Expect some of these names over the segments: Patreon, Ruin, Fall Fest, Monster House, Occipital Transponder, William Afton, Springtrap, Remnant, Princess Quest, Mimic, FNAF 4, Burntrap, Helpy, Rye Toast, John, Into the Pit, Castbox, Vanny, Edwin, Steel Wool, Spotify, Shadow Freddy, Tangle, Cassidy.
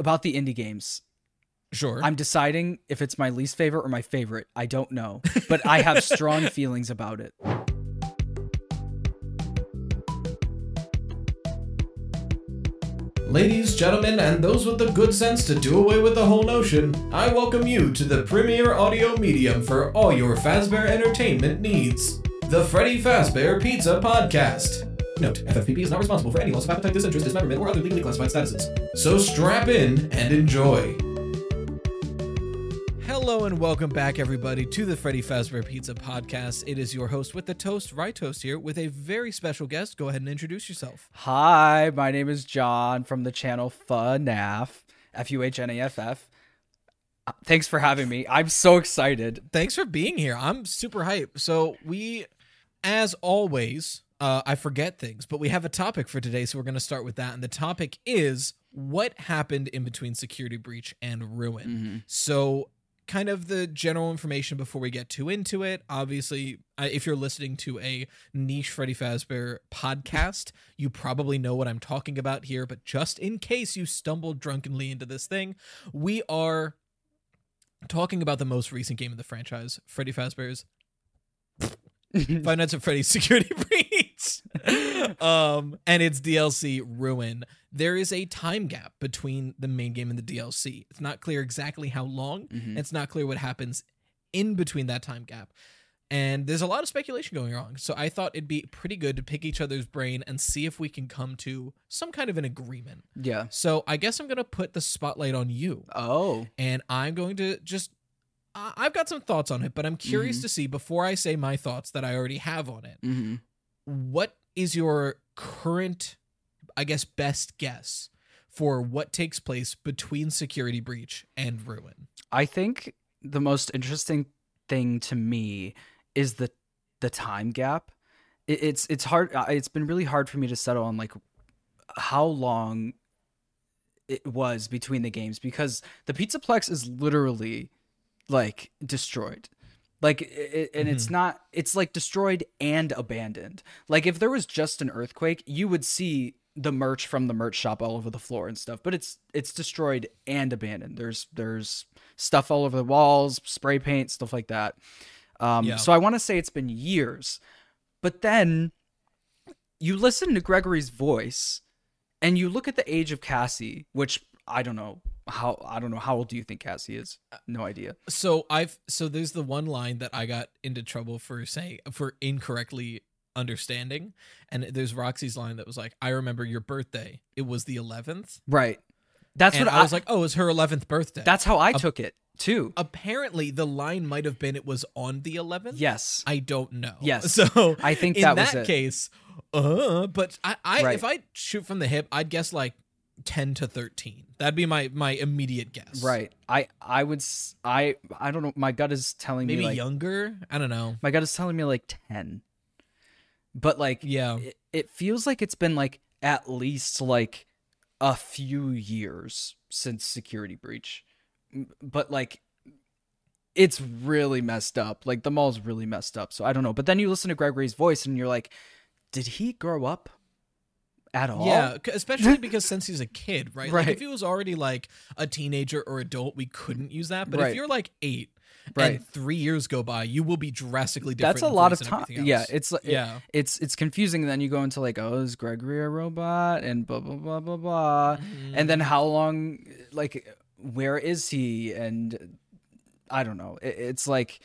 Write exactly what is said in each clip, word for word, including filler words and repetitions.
about the indie games. Sure. I'm deciding if it's my least favorite or my favorite. I don't know, but I have strong feelings about it. Ladies, gentlemen, and those with the good sense to do away with the whole notion, I welcome you to the premier audio medium for all your Fazbear Entertainment needs, the Freddy Fazbear Pizza Podcast. Note, F F P P is not responsible for any loss of appetite, disinterest, dismemberment, or other legally classified statuses. So strap in and enjoy. Hello and welcome back, everybody, to the Freddy Fazbear Pizza Podcast. It is your host with the toast, Rye Toast, here with a very special guest. Go ahead and introduce yourself. Hi, my name is John from the channel F N A F, F U H N A F F. Thanks for having me. I'm so excited. Thanks for being here. I'm super hyped. So we, as always, uh, I forget things, but we have a topic for today, so we're going to start with that. And the topic is what happened in between Security Breach and Ruin. Mm-hmm. So kind of the general information before we get too into it. Obviously, if you're listening to a niche Freddy Fazbear podcast, you probably know what I'm talking about here, but just in case you stumbled drunkenly into this thing, we are talking about the most recent game of the franchise, Freddy Fazbear's Five Nights at Freddy's Security Breach, um, and its D L C, Ruin. There is a time gap between the main game and the D L C. It's not clear exactly how long. Mm-hmm. It's not clear what happens in between that time gap. And there's a lot of speculation going on. So I thought it'd be pretty good to pick each other's brain and see if we can come to some kind of an agreement. Yeah. So I guess I'm going to put the spotlight on you. Oh. And I'm going to just... I've got some thoughts on it, but I'm curious mm-hmm. to see, before I say my thoughts that I already have on it, mm-hmm. what is your current, I guess, best guess for what takes place between Security Breach and Ruin? I think the most interesting thing to me is the the time gap. It, it's it's hard. It's been really hard for me to settle on like how long it was between the games, because the Pizzaplex is literally like destroyed, like it, and mm-hmm. it's not it's like destroyed and abandoned. Like if there was just an earthquake, you would see the merch from the merch shop all over the floor and stuff, but it's it's destroyed and abandoned. There's there's stuff all over the walls, spray paint, stuff like that. um yeah. So I want to say it's been years, but then you listen to Gregory's voice and you look at the age of Cassie, which I don't know How I don't know how old do you think Cassie is? No idea. So I've so there's the one line that I got into trouble for saying for incorrectly understanding, and there's Roxy's line that was like, "I remember your birthday. It was the eleventh." Right. That's and what I, I was like. Oh, it was her eleventh birthday. That's how I a- took it too. Apparently, the line might have been it was on the eleventh. Yes. I don't know. Yes. So I think that in was that it. case. Uh, but I, I right. if I shoot from the hip, I'd guess like ten to thirteen. That'd be my my immediate guess. Right. I I would I I don't know. My gut is telling Maybe me like younger. I don't know. My gut is telling me like ten. But like yeah, it, it feels like it's been like at least like a few years since Security Breach. But like it's really messed up. Like the mall's really messed up. So I don't know. But then you listen to Gregory's voice and you're like, did he grow up at all? Yeah, especially because since he's a kid, right? Right. Like if he was already like a teenager or adult, we couldn't use that. But right. if you're like eight right. and three years go by, you will be drastically different. That's a lot of time. Yeah, it's yeah, it, it's it's confusing. And then you go into like, oh, is Gregory a robot? And blah blah blah blah blah. Mm. And then how long? Like, where is he? And I don't know. It, it's like,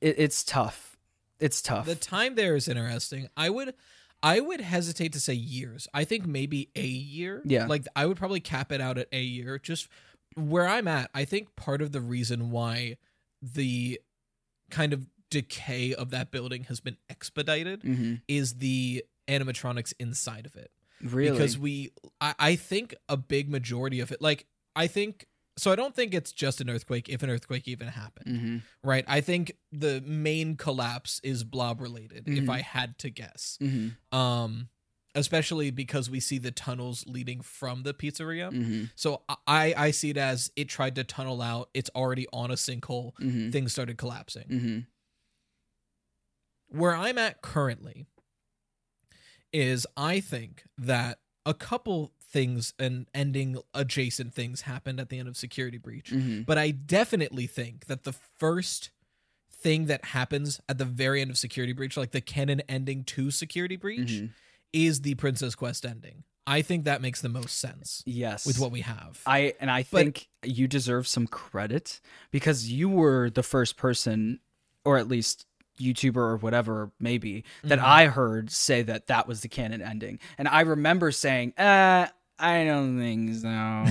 it, it's tough. It's tough. The time there is interesting. I would. I would hesitate to say years. I think maybe a year. Yeah. Like, I would probably cap it out at a year. Just where I'm at, I think part of the reason why the kind of decay of that building has been expedited mm-hmm. is the animatronics inside of it. Really? Because we, I, I think a big majority of it, like, I think... So I don't think it's just an earthquake, if an earthquake even happened, mm-hmm. right? I think the main collapse is blob related, mm-hmm. if I had to guess. Mm-hmm. Um, especially because we see the tunnels leading from the pizzeria. Mm-hmm. So I, I see it as it tried to tunnel out. It's already on a sinkhole. Mm-hmm. Things started collapsing. Mm-hmm. Where I'm at currently is I think that a couple things and ending adjacent things happened at the end of Security Breach. Mm-hmm. But I definitely think that the first thing that happens at the very end of Security Breach, like the canon ending to Security Breach, mm-hmm. is the Princess Quest ending. I think that makes the most sense. Yes, with what we have. I and I think but, you deserve some credit because you were the first person, or at least YouTuber or whatever, maybe, that mm-hmm. I heard say that that was the canon ending. And I remember saying, uh, I don't think so.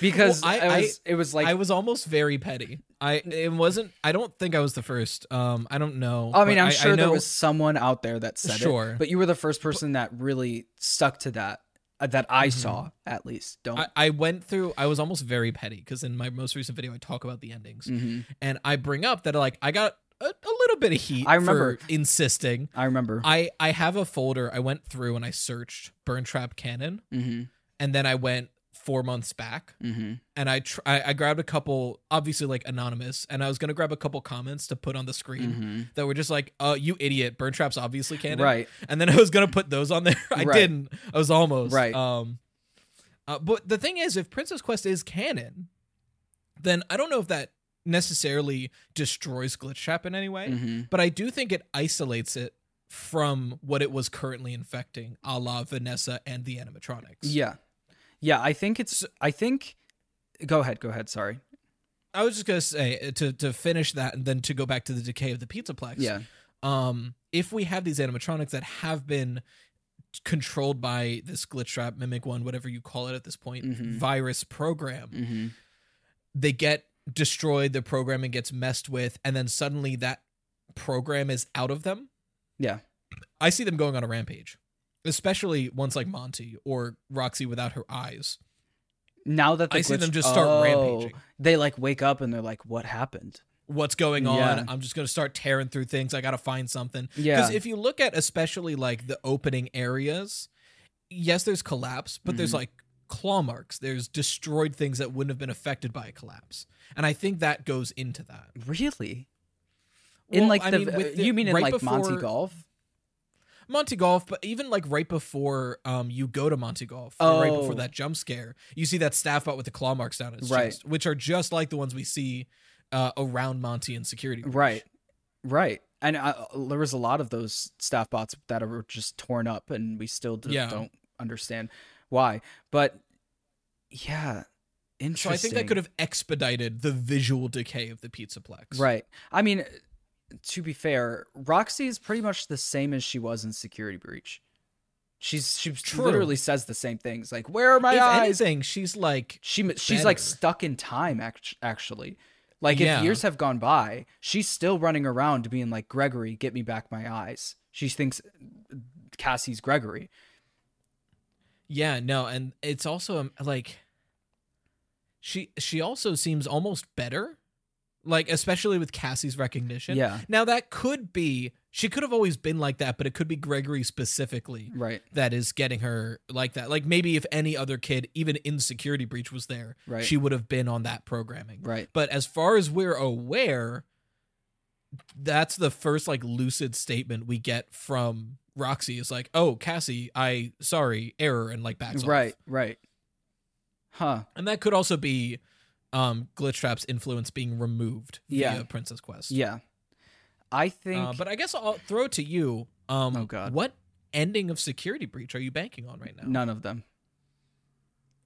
Because well, I, I was, I, it was like... I was almost very petty. I it wasn't... I don't think I was the first. Um, I don't know. I mean, I'm I, sure I know, there was someone out there that said sure. it. But you were the first person that really stuck to that. That I mm-hmm. saw, at least. Don't I, I went through, I was almost very petty because in my most recent video, I talk about the endings mm-hmm. and I bring up that like I got a, a little bit of heat I remember. for insisting. I remember. I, I have a folder. I went through and I searched Burntrap canon mm-hmm. and then I went four months back mm-hmm. and I, tr- I I grabbed a couple, obviously like anonymous, and I was going to grab a couple comments to put on the screen mm-hmm. that were just like, uh, you idiot, Burntrap's obviously canon. Right. And then I was going to put those on there. I right. didn't. I was almost. Right. Um, uh, but the thing is, if Princess Quest is canon, then I don't know if that necessarily destroys Glitch Trap in any way, mm-hmm. but I do think it isolates it from what it was currently infecting, a la Vanessa and the animatronics. Yeah. Yeah, I think it's, I think, go ahead, go ahead, sorry. I was just going to say, to to finish that and then to go back to the decay of the Pizzaplex, yeah. um, if we have these animatronics that have been controlled by this Glitch Trap, Mimic One, whatever you call it at this point, mm-hmm. virus program, mm-hmm. they get destroyed, the programming gets messed with, and then suddenly that program is out of them. Yeah. I see them going on a rampage. Especially ones like Monty or Roxy without her eyes. Now that the I glitch, see them just start oh, rampaging. They like wake up and they're like, what happened? What's going on? Yeah. I'm just going to start tearing through things. I got to find something. Yeah. Because if you look at especially like the opening areas, yes, there's collapse, but mm-hmm. there's like claw marks. There's destroyed things that wouldn't have been affected by a collapse. And I think that goes into that. Really? Well, in like I the, mean, with the, you mean in right like before, Monty Golf? Monty Golf, but even like right before um you go to Monty Golf, oh. right before that jump scare, you see that staff bot with the claw marks down its right. chest, which are just like the ones we see uh, around Monty and Security Breach. Right, right. And I, there was a lot of those staff bots that were just torn up, and we still do, yeah. don't understand why. But yeah, interesting. So I think that could have expedited the visual decay of the Pizzaplex. Right. I mean... to be fair, Roxy is pretty much the same as she was in Security Breach. She's she True. literally says the same things. Like, where are my if eyes? Anything, she's like she better. she's like stuck in time. Act- actually, like yeah. if years have gone by, she's still running around being like, Gregory, get me back my eyes. She thinks Cassie's Gregory. Yeah, no, and it's also like she she also seems almost better. Like, especially with Cassie's recognition. Yeah. Now, that could be... she could have always been like that, but it could be Gregory specifically right. that is getting her like that. Like, maybe if any other kid, even in Security Breach, was there, right. she would have been on that programming. Right. But as far as we're aware, that's the first, like, lucid statement we get from Roxy. Is like, oh, Cassie, I... sorry, error, and, like, backs right, off. Right, right. Huh. And that could also be... Um, Glitch Trap's influence being removed yeah. via Princess Quest. Yeah, I think. Uh, but I guess I'll throw it to you. Um, oh God! What ending of Security Breach are you banking on right now? None of them.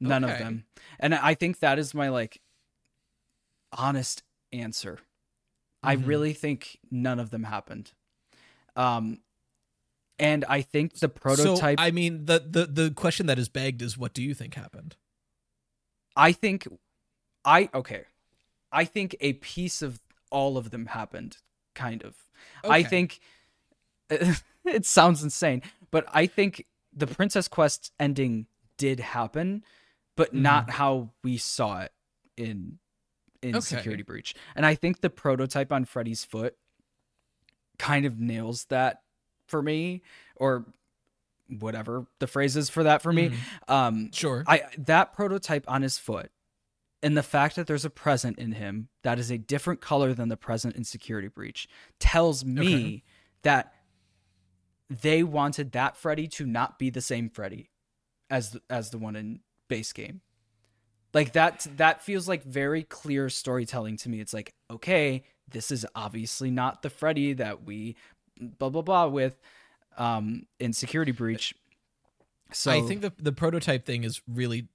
None okay. of them. And I think that is my like honest answer. Mm-hmm. I really think none of them happened. Um, and I think the prototype. So, I mean, the the the question that is begged is, what do you think happened? I think. I okay, I think a piece of all of them happened, kind of. Okay. I think it sounds insane, but I think the Princess Quest ending did happen, but mm. not how we saw it in in okay. Security Breach. And I think the prototype on Freddy's foot kind of nails that for me, or whatever the phrase is for that for me. Mm. Um, sure, I that prototype on his foot. And the fact that there's a present in him that is a different color than the present in Security Breach tells me okay. that they wanted that Freddy to not be the same Freddy as, as the one in base game. Like that, that feels like very clear storytelling to me. It's like, okay, this is obviously not the Freddy that we blah, blah, blah with um, in Security Breach. So I think the, the prototype thing is really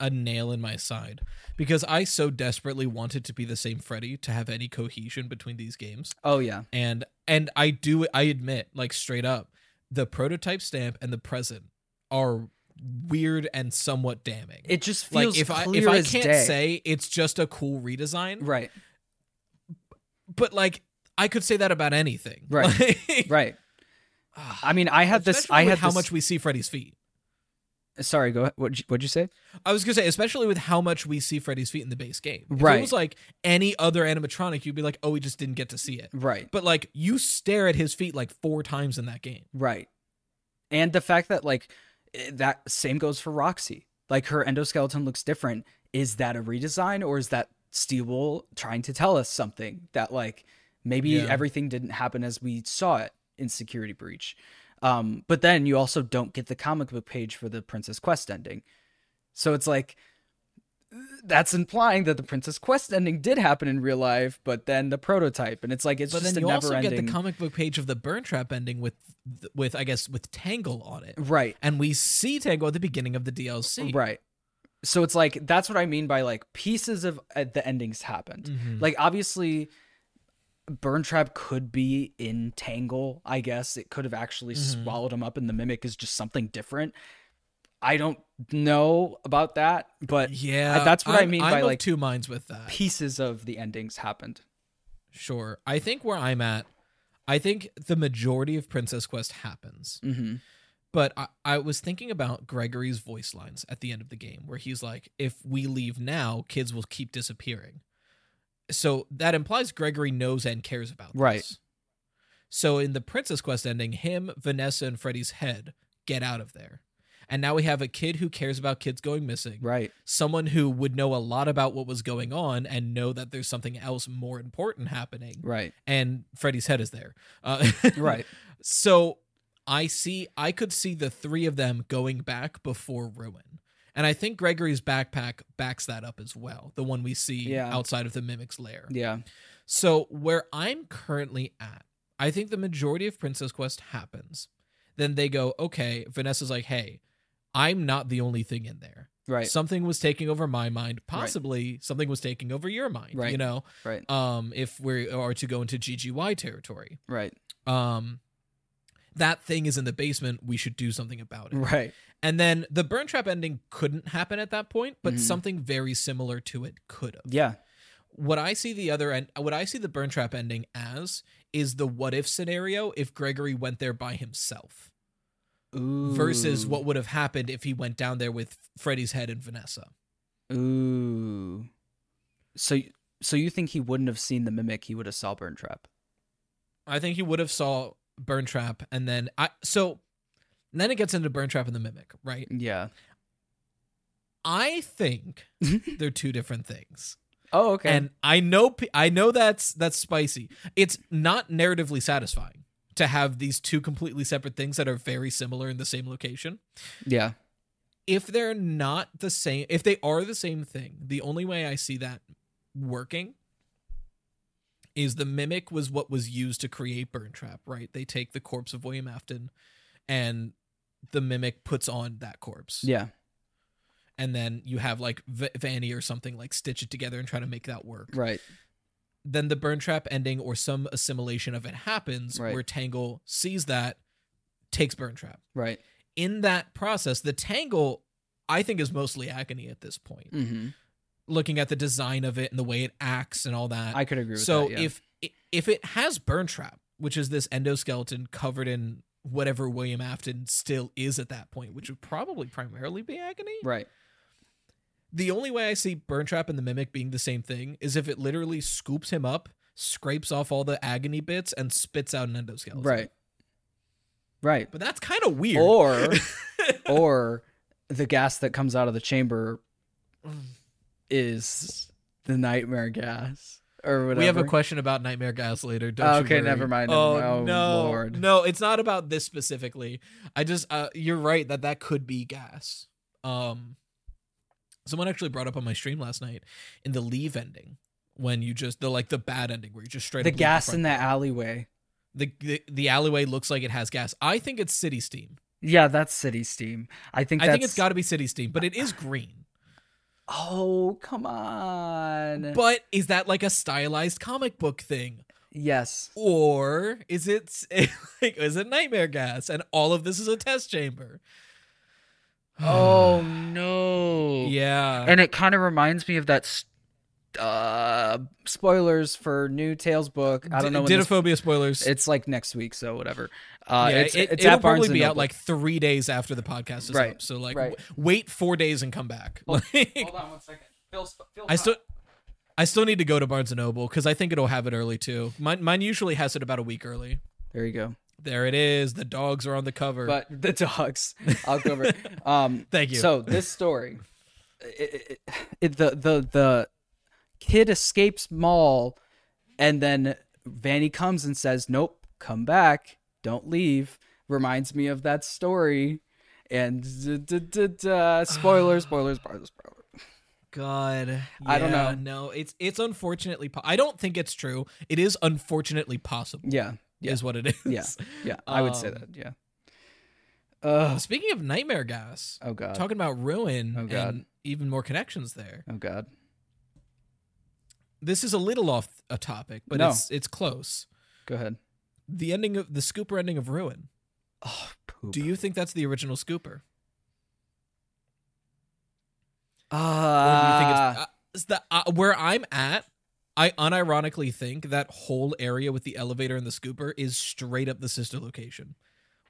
a nail in my side, because I so desperately wanted to be the same Freddy to have any cohesion between these games. Oh yeah. And, and I do, I admit, like, straight up, the prototype stamp and the present are weird and somewhat damning. It just feels like, if I if I can't day. say it's just a cool redesign, right? But like, I could say that about anything, right? Like, right. I mean, I had this. I had how this... much we see Freddy's feet. Sorry, go ahead. What'd you, what'd you say? I was gonna say, especially with how much we see Freddy's feet in the base game. Right. If it was like any other animatronic, you'd be like, oh, we just didn't get to see it. Right. But like, you stare at his feet like four times in that game. Right. And the fact that like. That same goes for Roxy. Like, her endoskeleton looks different. Is that a redesign, or is that Steve Wool trying to tell us something that like maybe yeah. everything didn't happen as we saw it in Security Breach? Um, but then you also don't get the comic book page for the Princess Quest ending. So it's like, that's implying that the Princess Quest ending did happen in real life, but then the prototype, and it's like, it's but just then you a never also ending. Get the comic book page of the Burntrap ending with, with I guess with Tangle on it, right? And we see Tangle at the beginning of the D L C, right? So it's like, that's what I mean by like pieces of uh, the endings happened. Mm-hmm. Like, obviously, Burntrap could be in Tangle. I guess it could have actually mm-hmm. swallowed him up, and the Mimic is just something different. I don't know about that, but yeah, that's what I'm, I mean I'm by like two minds with that. Pieces of the endings happened. Sure. I think where I'm at, I think the majority of Princess Quest happens, mm-hmm. but I, I was thinking about Gregory's voice lines at the end of the game where he's like, if we leave now, kids will keep disappearing. So that implies Gregory knows and cares about this. Right. So in the Princess Quest ending, him, Vanessa, and Freddy's head get out of there. And now we have a kid who cares about kids going missing. Right. Someone who would know a lot about what was going on and know that there's something else more important happening. Right. And Freddy's head is there. Uh, right. So I see, I could see the three of them going back before Ruin. And I think Gregory's backpack backs that up as well. The one we see yeah. outside of the Mimic's lair. Yeah. So where I'm currently at, I think the majority of Princess Quest happens. Then they go, okay, Vanessa's like, hey, I'm not the only thing in there. Right. Something was taking over my mind. Possibly right. something was taking over your mind. Right. You know? Right. Um, if we are to go into G G Y territory. Right. Um, that thing is in the basement. We should do something about it. Right. And then the Burntrap ending couldn't happen at that point, but mm-hmm. something very similar to it could have. Yeah. What I see the other end, what I see the Burntrap ending as is the what if scenario if Gregory went there by himself. Ooh. Versus what would have happened if he went down there with Freddy's head and Vanessa. Ooh. So so you think he wouldn't have seen the Mimic, he would have saw Burntrap? I think he would have saw Burntrap, and then I so and then it gets into Burntrap and the Mimic, right? Yeah. I think they're two different things. Oh, okay. And I know I know that's that's spicy. It's not narratively satisfying to have these two completely separate things that are very similar in the same location. Yeah. If they're not the same, if they are the same thing, the only way I see that working is the Mimic was what was used to create Burntrap, right? They take the corpse of William Afton and the Mimic puts on that corpse. Yeah. And then you have like v- Vanny or something like stitch it together and try to make that work. Right. Then the Burntrap ending or some assimilation of it happens right. where Tangle sees that, takes Burntrap. Right. In that process, the Tangle, I think, is mostly Agony at this point. Mm-hmm. Looking at the design of it and the way it acts and all that. I could agree with so that, So yeah. if, if it has Burntrap, which is this endoskeleton covered in whatever William Afton still is at that point, which would probably primarily be Agony. Right. The only way I see Burntrap and the Mimic being the same thing is if it literally scoops him up, scrapes off all the Agony bits, and spits out an endoskeleton. Right. Right. But that's kind of weird. Or or the gas that comes out of the chamber is the Nightmare Gas or whatever. We have a question about Nightmare Gas later. Don't oh, okay, you worry. never mind. Oh, oh no. Lord. No, it's not about this specifically. I just, uh, you're right that that could be gas. Um... Someone actually brought up on my stream last night in the leave ending when you just the like the bad ending where you just straight the up gas in that alleyway. The, the the alleyway looks like it has gas. I think it's city steam. Yeah, that's city steam. I think I that's... think it's got to be city steam, but it is green. Oh, come on. But is that like a stylized comic book thing? Yes. Or is it like is it nightmare gas and all of this is a test chamber? Oh no. Yeah. And it kind of reminds me of that uh spoilers for new Tales book. I don't know. Didophobia spoilers. It's like next week, so whatever. Uh yeah, it's, it, it's it'll probably be out like three days after the podcast is right. up. So like right. w- wait four days and come back. Hold, like, hold on one second. Phil, Phil I still I still need to go to Barnes and Noble because I think it'll have it early too. Mine, mine usually has it about a week early. There you go. There it is. The dogs are on the cover. But the dogs, I'll cover it. Um, Thank you. So this story, it, it, it, the the the kid escapes mall, and then Vanny comes and says, "Nope, come back, don't leave." Reminds me of that story, and da, da, da, da, spoilers, spoilers, spoilers, spoilers. God, yeah, I don't know. No, it's it's unfortunately. Po- I don't think it's true. It is unfortunately possible. Yeah, yeah. Is what it is. Yeah, yeah. I um, would say that. Yeah. Uh, speaking of nightmare gas. Oh God. Talking about ruin. Oh God. And even more connections there. Oh God. This is a little off a topic, but no. it's it's close. Go ahead. The ending of the scooper ending of Ruin. Oh, poop. Do you think that's the original scooper? Uh, or do you think it's, uh, it's the, uh, where I'm at, I unironically think that whole area with the elevator and the scooper is straight up the sister location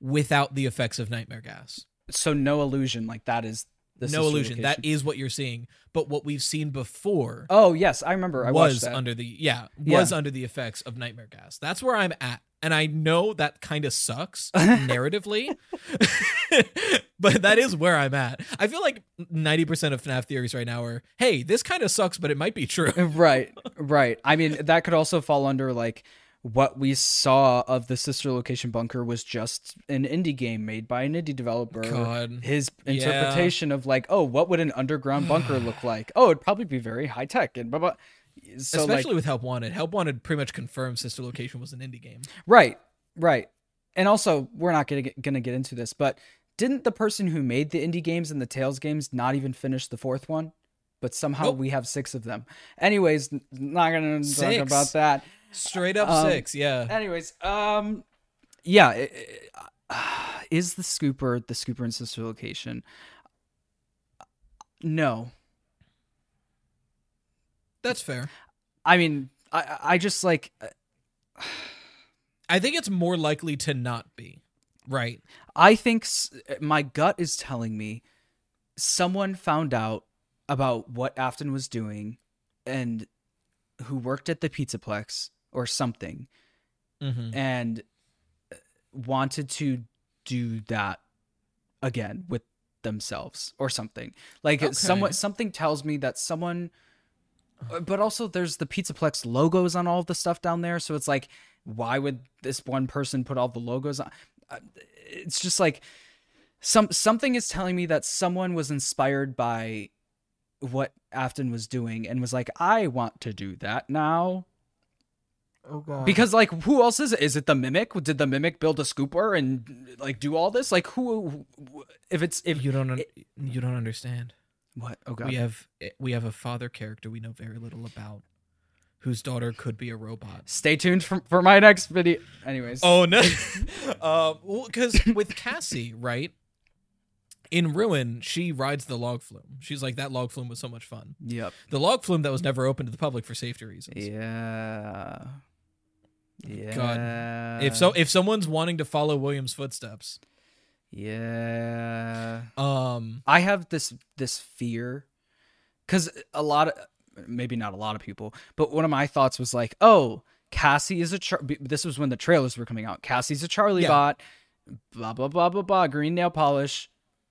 without the effects of nightmare gas. So no illusion, like that is the no sister illusion. Location. That is what you're seeing. But what we've seen before. Oh yes, I remember. I was watched that. under the yeah was yeah. under the effects of nightmare gas. That's where I'm at, and I know that kind of sucks narratively. But that is where I'm at. I feel like ninety percent of FNAF theories right now are, hey, this kind of sucks, but it might be true. Right, right. I mean, that could also fall under, like, what we saw of the Sister Location Bunker was just an indie game made by an indie developer. God. His interpretation yeah. of, like, oh, what would an underground bunker look like? Oh, it'd probably be very high-tech and blah, blah. So, especially like, with Help Wanted. Help Wanted pretty much confirmed Sister Location was an indie game. Right, right. And also, we're not going to get into this, but... didn't the person who made the indie games and the Tales games not even finish the fourth one? But somehow nope. we have six of them. Anyways, not going to talk about that. Straight up um, six, yeah. Anyways, um, yeah. It, it, uh, is the scooper the scooper and sister location? No. That's fair. I mean, I, I just like... Uh, I think it's more likely to not be. Right. I think s- my gut is telling me someone found out about what Afton was doing and who worked at the Pizzaplex or something mm-hmm. and wanted to do that again with themselves or something. Like okay. someone, something tells me that someone, but also there's the Pizzaplex logos on all of the stuff down there. So it's like, why would this one person put all the logos on? It's just like some something is telling me that someone was inspired by what Afton was doing and was like, I want to do that now. Oh God. Because like, who else is it? Is it the Mimic? Did the Mimic build a scooper and like do all this? Like who, if it's, if you don't, un- it, you don't understand what, oh God. We have, we have a father character we know very little about. Whose daughter could be a robot. Stay tuned for, for my next video. Anyways. Oh, no. uh, well, because with Cassie, right? In Ruin, she rides the log flume. She's like, that log flume was so much fun. Yep. The log flume that was never open to the public for safety reasons. Yeah. Yeah. God. If so, if someone's wanting to follow William's footsteps. Yeah. Um. I have this this fear. Because a lot of... maybe not a lot of people, but one of my thoughts was like, oh, Cassie is a, Char- this was when the trailers were coming out. Cassie's a Charlie yeah. bot, blah, blah, blah, blah, blah, green nail polish.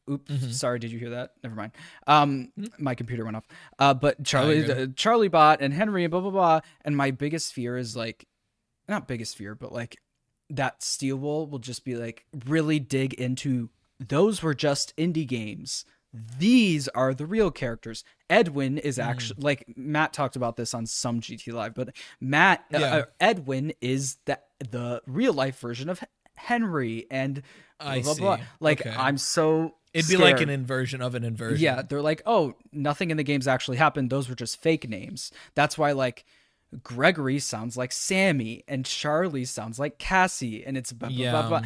Oops, mm-hmm. sorry, did you hear that? Never mind. Um, mm-hmm. My computer went off. Uh, but Charlie, uh, Charlie bot and Henry, blah, blah, blah. And my biggest fear is like, not biggest fear, but like that steel wool will just be like, really dig into those were just indie games. these are the real characters. Edwin is actually, mm. like Matt talked about this on some G T Live, but Matt, yeah. uh, Edwin is the, the real life version of Henry and blah, I blah, see. blah. Like, okay. I'm so It'd be scared. like an inversion of an inversion. Yeah, they're like, oh, nothing in the games actually happened. Those were just fake names. That's why, like, Gregory sounds like Sammy and Charlie sounds like Cassie, and it's blah, blah, yeah. blah, blah.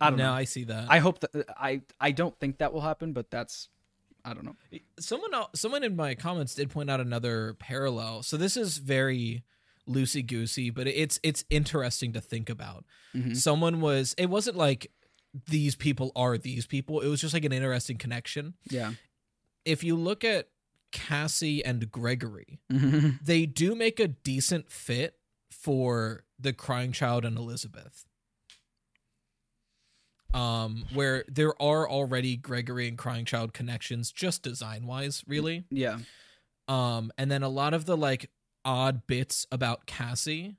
I don't no, know. I see that. I hope that I, I don't think that will happen, but that's, I don't know. Someone, someone in my comments did point out another parallel. So this is very loosey goosey, but it's, it's interesting to think about. Mm-hmm. Someone was, it wasn't like these people are these people. It was just like an interesting connection. Yeah. If you look at Cassie and Gregory, mm-hmm. they do make a decent fit for the Crying Child and Elizabeth. Um, where there are already Gregory and Crying Child connections, just design-wise, really. Yeah. Um, and then a lot of the, like, odd bits about Cassie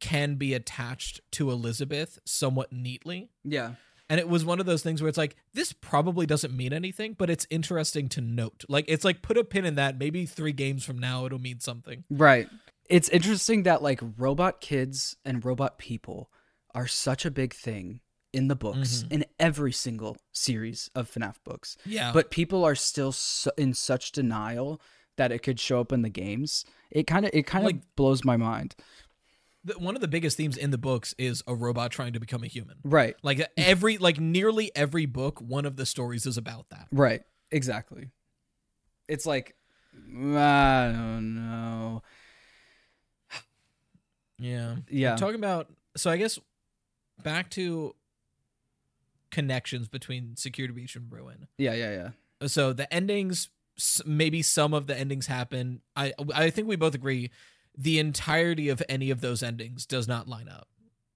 can be attached to Elizabeth somewhat neatly. Yeah. And it was one of those things where it's like, this probably doesn't mean anything, but it's interesting to note. Like, it's like, put a pin in that. Maybe three games from now, it'll mean something. Right. It's interesting that, like, robot kids and robot people are such a big thing in the books, mm-hmm. in every single series of FNAF books. Yeah. But people are still so, in such denial that it could show up in the games. It kind of, it kind of like, blows my mind. One of the biggest themes in the books is a robot trying to become a human. Right. Like every, like nearly every book, one of the stories is about that. Right. Exactly. It's like, I don't know. Yeah. Yeah. I'm talking about, so I guess back to connections between Security Breach and Ruin. Yeah. Yeah. Yeah. So the endings, maybe some of the endings happen. I, I think we both agree the entirety of any of those endings does not line up.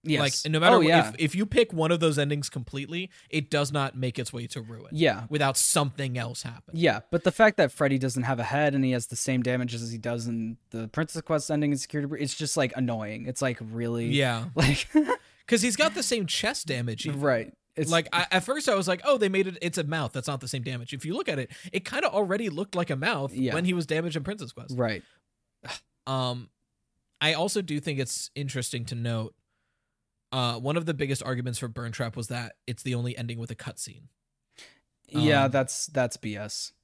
Yes. Like, no matter oh, what, yeah. if, if you pick one of those endings completely, it does not make its way to Ruin. Yeah. Without something else happening. Yeah, but the fact that Freddy doesn't have a head and he has the same damages as he does in the Princess Quest ending in Security Breach, it's just, like, annoying. It's, like, really... Yeah. Like... Because he's got the same chest damage. Even. Right. It's... Like, I, at first I was like, oh, they made it... It's a mouth. That's not the same damage. If you look at it, it kind of already looked like a mouth yeah. when he was damaged in Princess Quest. Right. Um, I also do think it's interesting to note, uh, one of the biggest arguments for Burntrap was that it's the only ending with a cutscene. Yeah, um, that's, that's B S.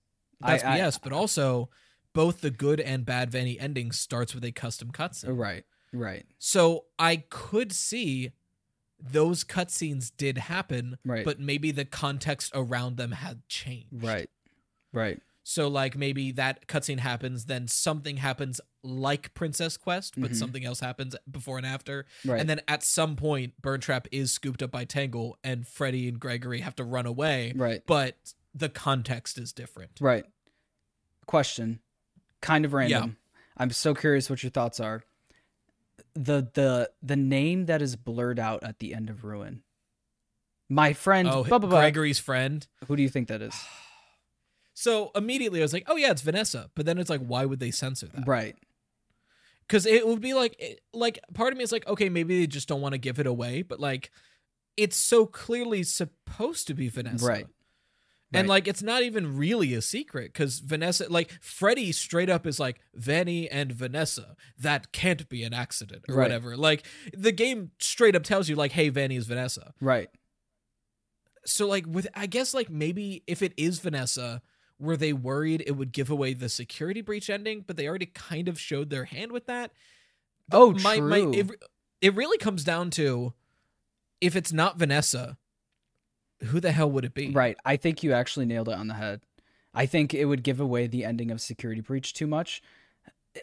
That's I, B S, I, but also both the good and bad Vanny ending starts with a custom cutscene. Right, right. So I could see those cutscenes did happen, right. but maybe the context around them had changed. Right, right. So, like, maybe that cutscene happens, then something happens like Princess Quest, but mm-hmm. something else happens before and after. Right. And then at some point, Burntrap is scooped up by Tangle, and Freddy and Gregory have to run away. Right. But the context is different. Right. Question. Kind of random. Yeah. I'm so curious what your thoughts are. The the the name that is blurred out at the end of Ruin. My friend. Oh, blah, blah, Gregory's blah. friend. Who do you think that is? So immediately I was like, oh yeah, it's Vanessa. But then it's like, why would they censor that? Right. Because it would be like, it, like part of me is like, okay, maybe they just don't want to give it away. But like, it's so clearly supposed to be Vanessa. Right. And right. like, it's not even really a secret because Vanessa, like Freddy straight up is like, Vanny and Vanessa, that can't be an accident or right. whatever. Like the game straight up tells you like, hey, Vanny is Vanessa. Right. So like with, I guess like maybe if it is Vanessa, were they worried it would give away the Security Breach ending? But they already kind of showed their hand with that. Oh, my, true. My, it, it really comes down to if it's not Vanessa, who the hell would it be? Right. I think you actually nailed it on the head. I think it would give away the ending of Security Breach too much.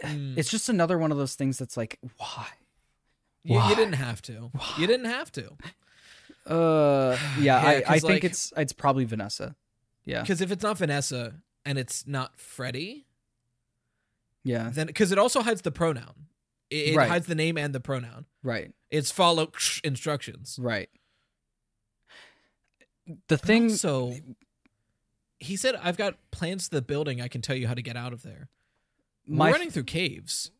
Mm. It's just another one of those things that's like, why? You, why? you didn't have to. Why? You didn't have to. Uh, yeah, yeah I, I think like, it's it's probably Vanessa. Yeah, because if it's not Vanessa and it's not Freddy, yeah, then because it also hides the pronoun, it, it right. hides the name and the pronoun. Right. It's follow instructions. Right. The thing. So he said, "I've got plans to the building. I can tell you how to get out of there." My We're running f- through caves.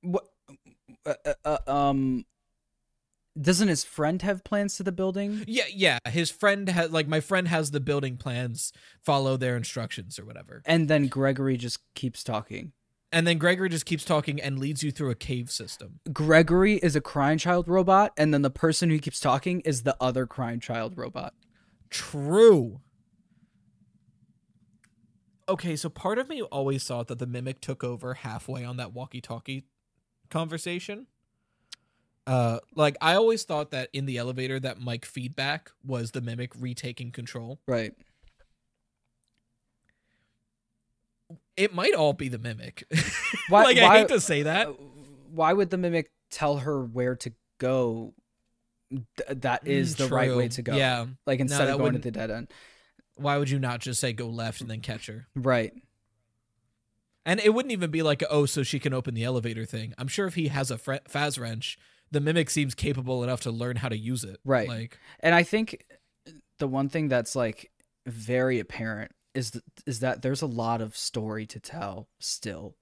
What? Uh, uh, um. Doesn't his friend have plans to the building? Yeah, yeah. His friend has, like, my friend has the building plans. Follow their instructions or whatever. And then Gregory just keeps talking. And then Gregory just keeps talking and leads you through a cave system. Gregory is a Crying Child robot, and then the person who keeps talking is the other Crying Child robot. True. Okay, so part of me always thought that the Mimic took over halfway on that walkie-talkie conversation. Uh, like, I always thought that in the elevator, that mic feedback was the Mimic retaking control. Right. It might all be the Mimic. Why, like, I why, hate to say that. Why would the Mimic tell her where to go? Th that is True. the right way to go. Yeah. Like, instead no, of going to the dead end. Why would you not just say go left and then catch her? Right. And it wouldn't even be like, oh, so she can open the elevator thing. I'm sure if he has a Faz wrench, the Mimic seems capable enough to learn how to use it. Right. Like, and I think the one thing that's, like, very apparent is th is that there's a lot of story to tell still.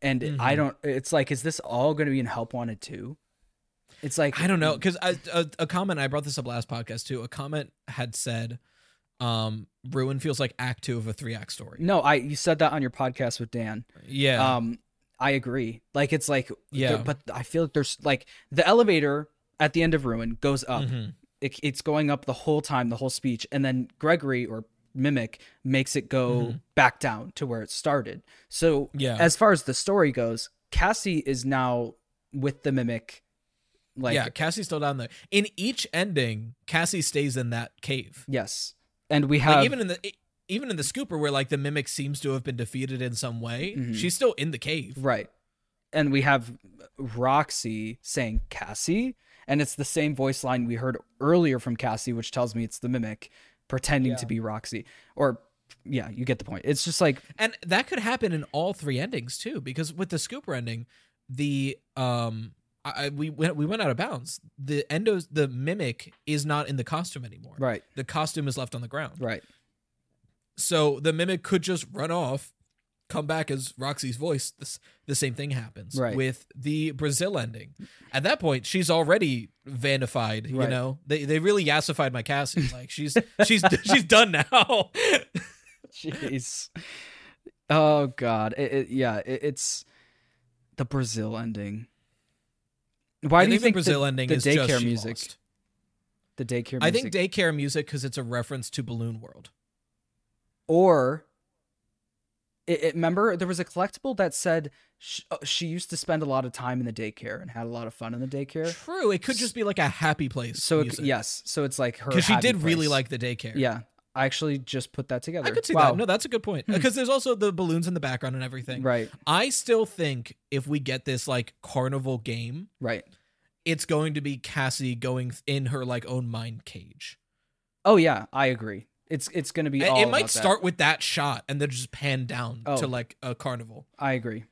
And mm-hmm. I don't, it's like, is this all going to be in Help Wanted two? It's like, I don't know. Cause I, a, a comment, I brought this up last podcast too. A comment had said, um, Ruin feels like act two of a three act story. No, I, you said that on your podcast with Dan. Yeah. Um, I agree. Like, it's like, yeah, but I feel like there's, like, the elevator at the end of Ruin goes up. Mm-hmm. it, it's going up the whole time, the whole speech. And then Gregory or Mimic makes it go mm-hmm. back down to where it started. So yeah. as far as the story goes, Cassie is now with the Mimic. Like, yeah, Cassie's still down there. In each ending, Cassie stays in that cave. Yes. And we have, like, even in the even in the scooper where, like, the Mimic seems to have been defeated in some way, mm-hmm. she's still in the cave. Right. And we have Roxy saying Cassie, and it's the same voice line we heard earlier from Cassie, which tells me it's the Mimic pretending yeah. to be Roxy. Or, yeah, you get the point. It's just like... And that could happen in all three endings, too, because with the scooper ending, the... um. I, we went we went out of bounds. The endos the Mimic is not in the costume anymore. Right. The costume is left on the ground. Right. So the Mimic could just run off, come back as Roxy's voice. This, the same thing happens right. with the Brazil ending. At that point, she's already vanified. You right. know, they they really yassified my Cassie. Like, she's she's she's done now. Jeez. Oh God. It, it, yeah. It, it's the Brazil ending. Why I do think you think the Brazil the, ending the is daycare just music? Lost. The daycare music. I think daycare music because it's a reference to Balloon World. Or, it, it, remember, there was a collectible that said she, she used to spend a lot of time in the daycare and had a lot of fun in the daycare. True. It could just be like a happy place. So it, yes. So it's like her because she did place. really like the daycare. Yeah. I actually just put that together. I could see wow. that. No, that's a good point. Because there's also the balloons in the background and everything. Right. I still think if we get this, like, carnival game, right, it's going to be Cassie going in her, like, own mind cage. Oh yeah, I agree. It's it's going to be. All it might about start that. with that shot and then just pan down oh, to like a carnival. I agree.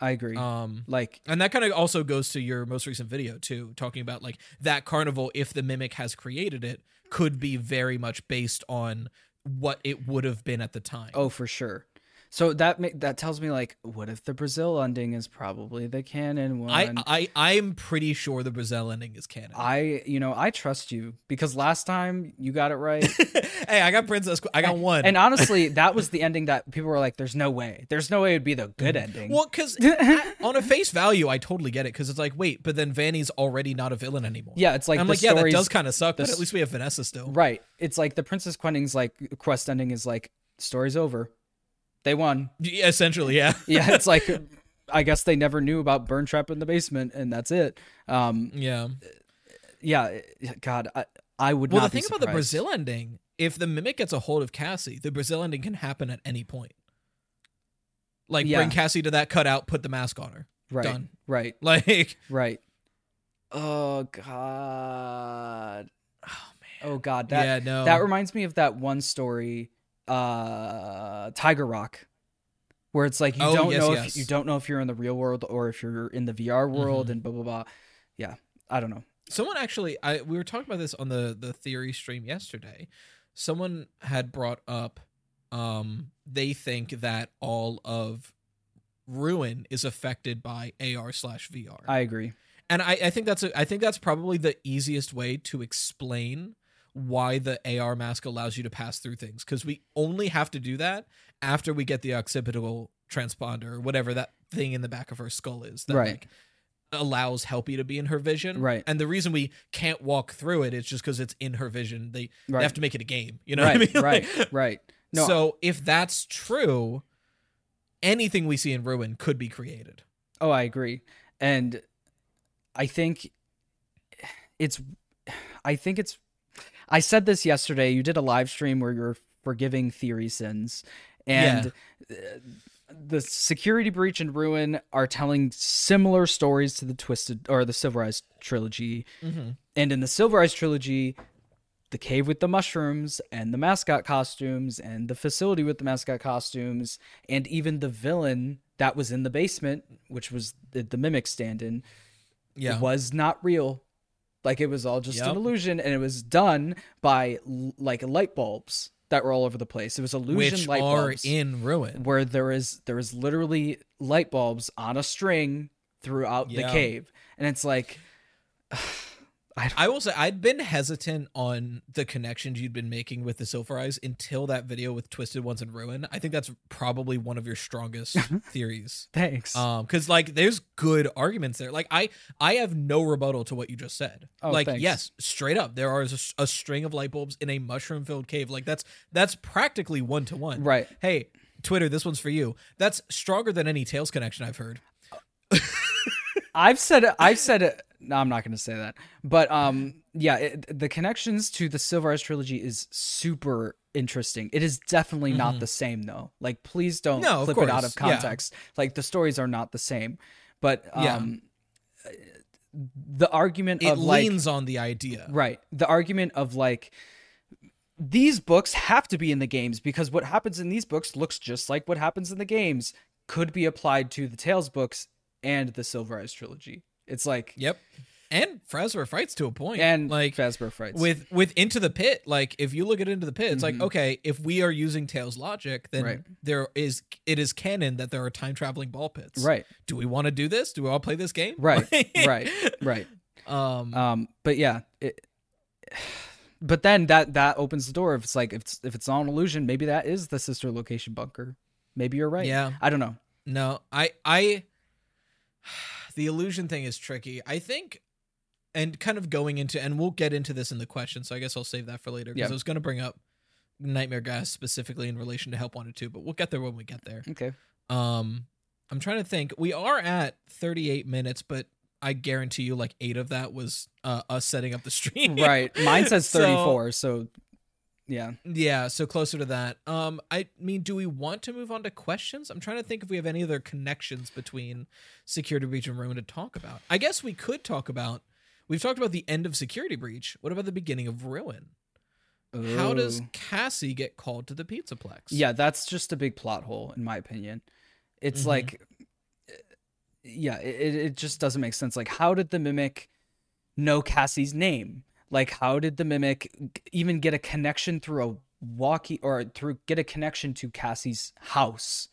I agree. Um, like, and that kind of also goes to your most recent video too, talking about, like, that carnival. If the Mimic has created it, could be very much based on what it would have been at the time. Oh, for sure. So that that tells me, like, what if the Brazil ending is probably the canon one? I I I'm pretty sure the Brazil ending is canon. I you know I trust you because last time you got it right. Hey, I got Princess. I got one. And honestly, that was the ending that people were like, there's no way. There's no way it'd be the good ending. Well, because on a face value, I totally get it. Because it's like, wait, but then Vanny's already not a villain anymore. Yeah, it's like, I'm like, yeah, that does kind of suck, but at least we have Vanessa still. Right. It's like the Princess Quentin's, like, quest ending is like, story's over. They won. Yeah, essentially, yeah. Yeah, it's like, I guess they never knew about Burntrap in the basement, and that's it. Um, yeah. Yeah, God, I, I would well, not be Well, the thing surprised. about the Brazil ending... If the Mimic gets a hold of Cassie, the Brazil ending can happen at any point. Like, yeah. bring Cassie to that cutout, put the mask on her. Right. Done. Right. Like. Right. Oh, God. Oh, man. Oh, God. That, yeah, no. That reminds me of that one story, uh, Tiger Rock, where it's like, you oh, don't yes, know yes. if you don't know if you're in the real world or if you're in the V R world mm-hmm. and blah, blah, blah. Yeah. I don't know. Someone actually, I we were talking about this on the, the theory stream yesterday. Someone had brought up, um, they think that all of Ruin is affected by A R slash V R. I agree. And I, I think that's a, I think that's probably the easiest way to explain why the A R mask allows you to pass through things, because we only have to do that after we get the occipital transponder or whatever that thing in the back of her skull is that right. like, allows Helpy to be in her vision. Right. And the reason we can't walk through it is just because it's in her vision. They, right. they have to make it a game. You know right, what I mean? Right, like, right. No, so if that's true, anything we see in Ruin could be created. Oh, I agree. And I think it's, I think it's, I said this yesterday, you did a live stream where you're forgiving theory sins, and yeah. the Security Breach and Ruin are telling similar stories to the Twisted or the Silver Eyes trilogy. Mm-hmm. And in the Silver Eyes trilogy, the cave with the mushrooms and the mascot costumes and the facility with the mascot costumes and even the villain that was in the basement, which was the, the mimic stand-in, yeah. was not real. Like, it was all just yep. an illusion, and it was done by like light bulbs that were all over the place. It was illusion Which light bulbs are in Ruin, where there is there is literally light bulbs on a string throughout yeah. the cave, and it's like, ugh, I, I will say I'd been hesitant on the connections you'd been making with the Silver Eyes until that video with Twisted Ones and Ruin. I think that's probably one of your strongest theories. Thanks. Um, because like there's good arguments there. Like I, I have no rebuttal to what you just said. Oh, like thanks. Yes, straight up, there are a, a string of light bulbs in a mushroom-filled cave. Like that's that's practically one to one. Right. Hey, Twitter, this one's for you. That's stronger than any Tales connection I've heard. I've said it. I've said it. No, I'm not going to say that. But um, yeah, it, the connections to the Silver Eyes trilogy is super interesting. It is definitely mm-hmm. not the same, though. Like, please don't no, clip it out of context. Yeah. Like, the stories are not the same. But um, yeah. the argument it of like... It leans on the idea. Right. The argument of like... These books have to be in the games because what happens in these books looks just like what happens in the games could be applied to the Tales books and the Silver Eyes trilogy. It's like, yep. And Fazbear Frights to a point. And like Fazbear Frights with, with Into the Pit. Like if you look at Into the Pit, it's mm-hmm. like, okay, if we are using Tails logic, then right. there is, it is canon that there are time traveling ball pits. Right. Do we want to do this? Do we all play this game? Right. right. Right. Um, um, but yeah, it, but then that, that opens the door. If it's like, if it's, if it's all an illusion, maybe that is the Sister Location bunker. Maybe you're right. Yeah. I don't know. No, I, I, the illusion thing is tricky. I think, and kind of going into, and we'll get into this in the question, so I guess I'll save that for later, because yep. I was going to bring up Nightmare Gas specifically in relation to Help Wanted two, but we'll get there when we get there. Okay. Um, I'm trying to think. We are at thirty-eight minutes, but I guarantee you like eight of that was uh, us setting up the stream. Right. Mine says thirty-four, so... so yeah. Yeah, so closer to that. Um, I mean, do we want to move on to questions? I'm trying to think if we have any other connections between Security Breach and Ruin to talk about. I guess we could talk about, we've talked about the end of Security Breach. What about the beginning of Ruin? Ooh. How does Cassie get called to the Pizzaplex? Yeah, that's just a big plot hole, in my opinion. It's mm-hmm. like, yeah, it, it just doesn't make sense. Like, how did the Mimic know Cassie's name? Like, how did the Mimic even get a connection through a walkie or through get a connection to Cassie's house?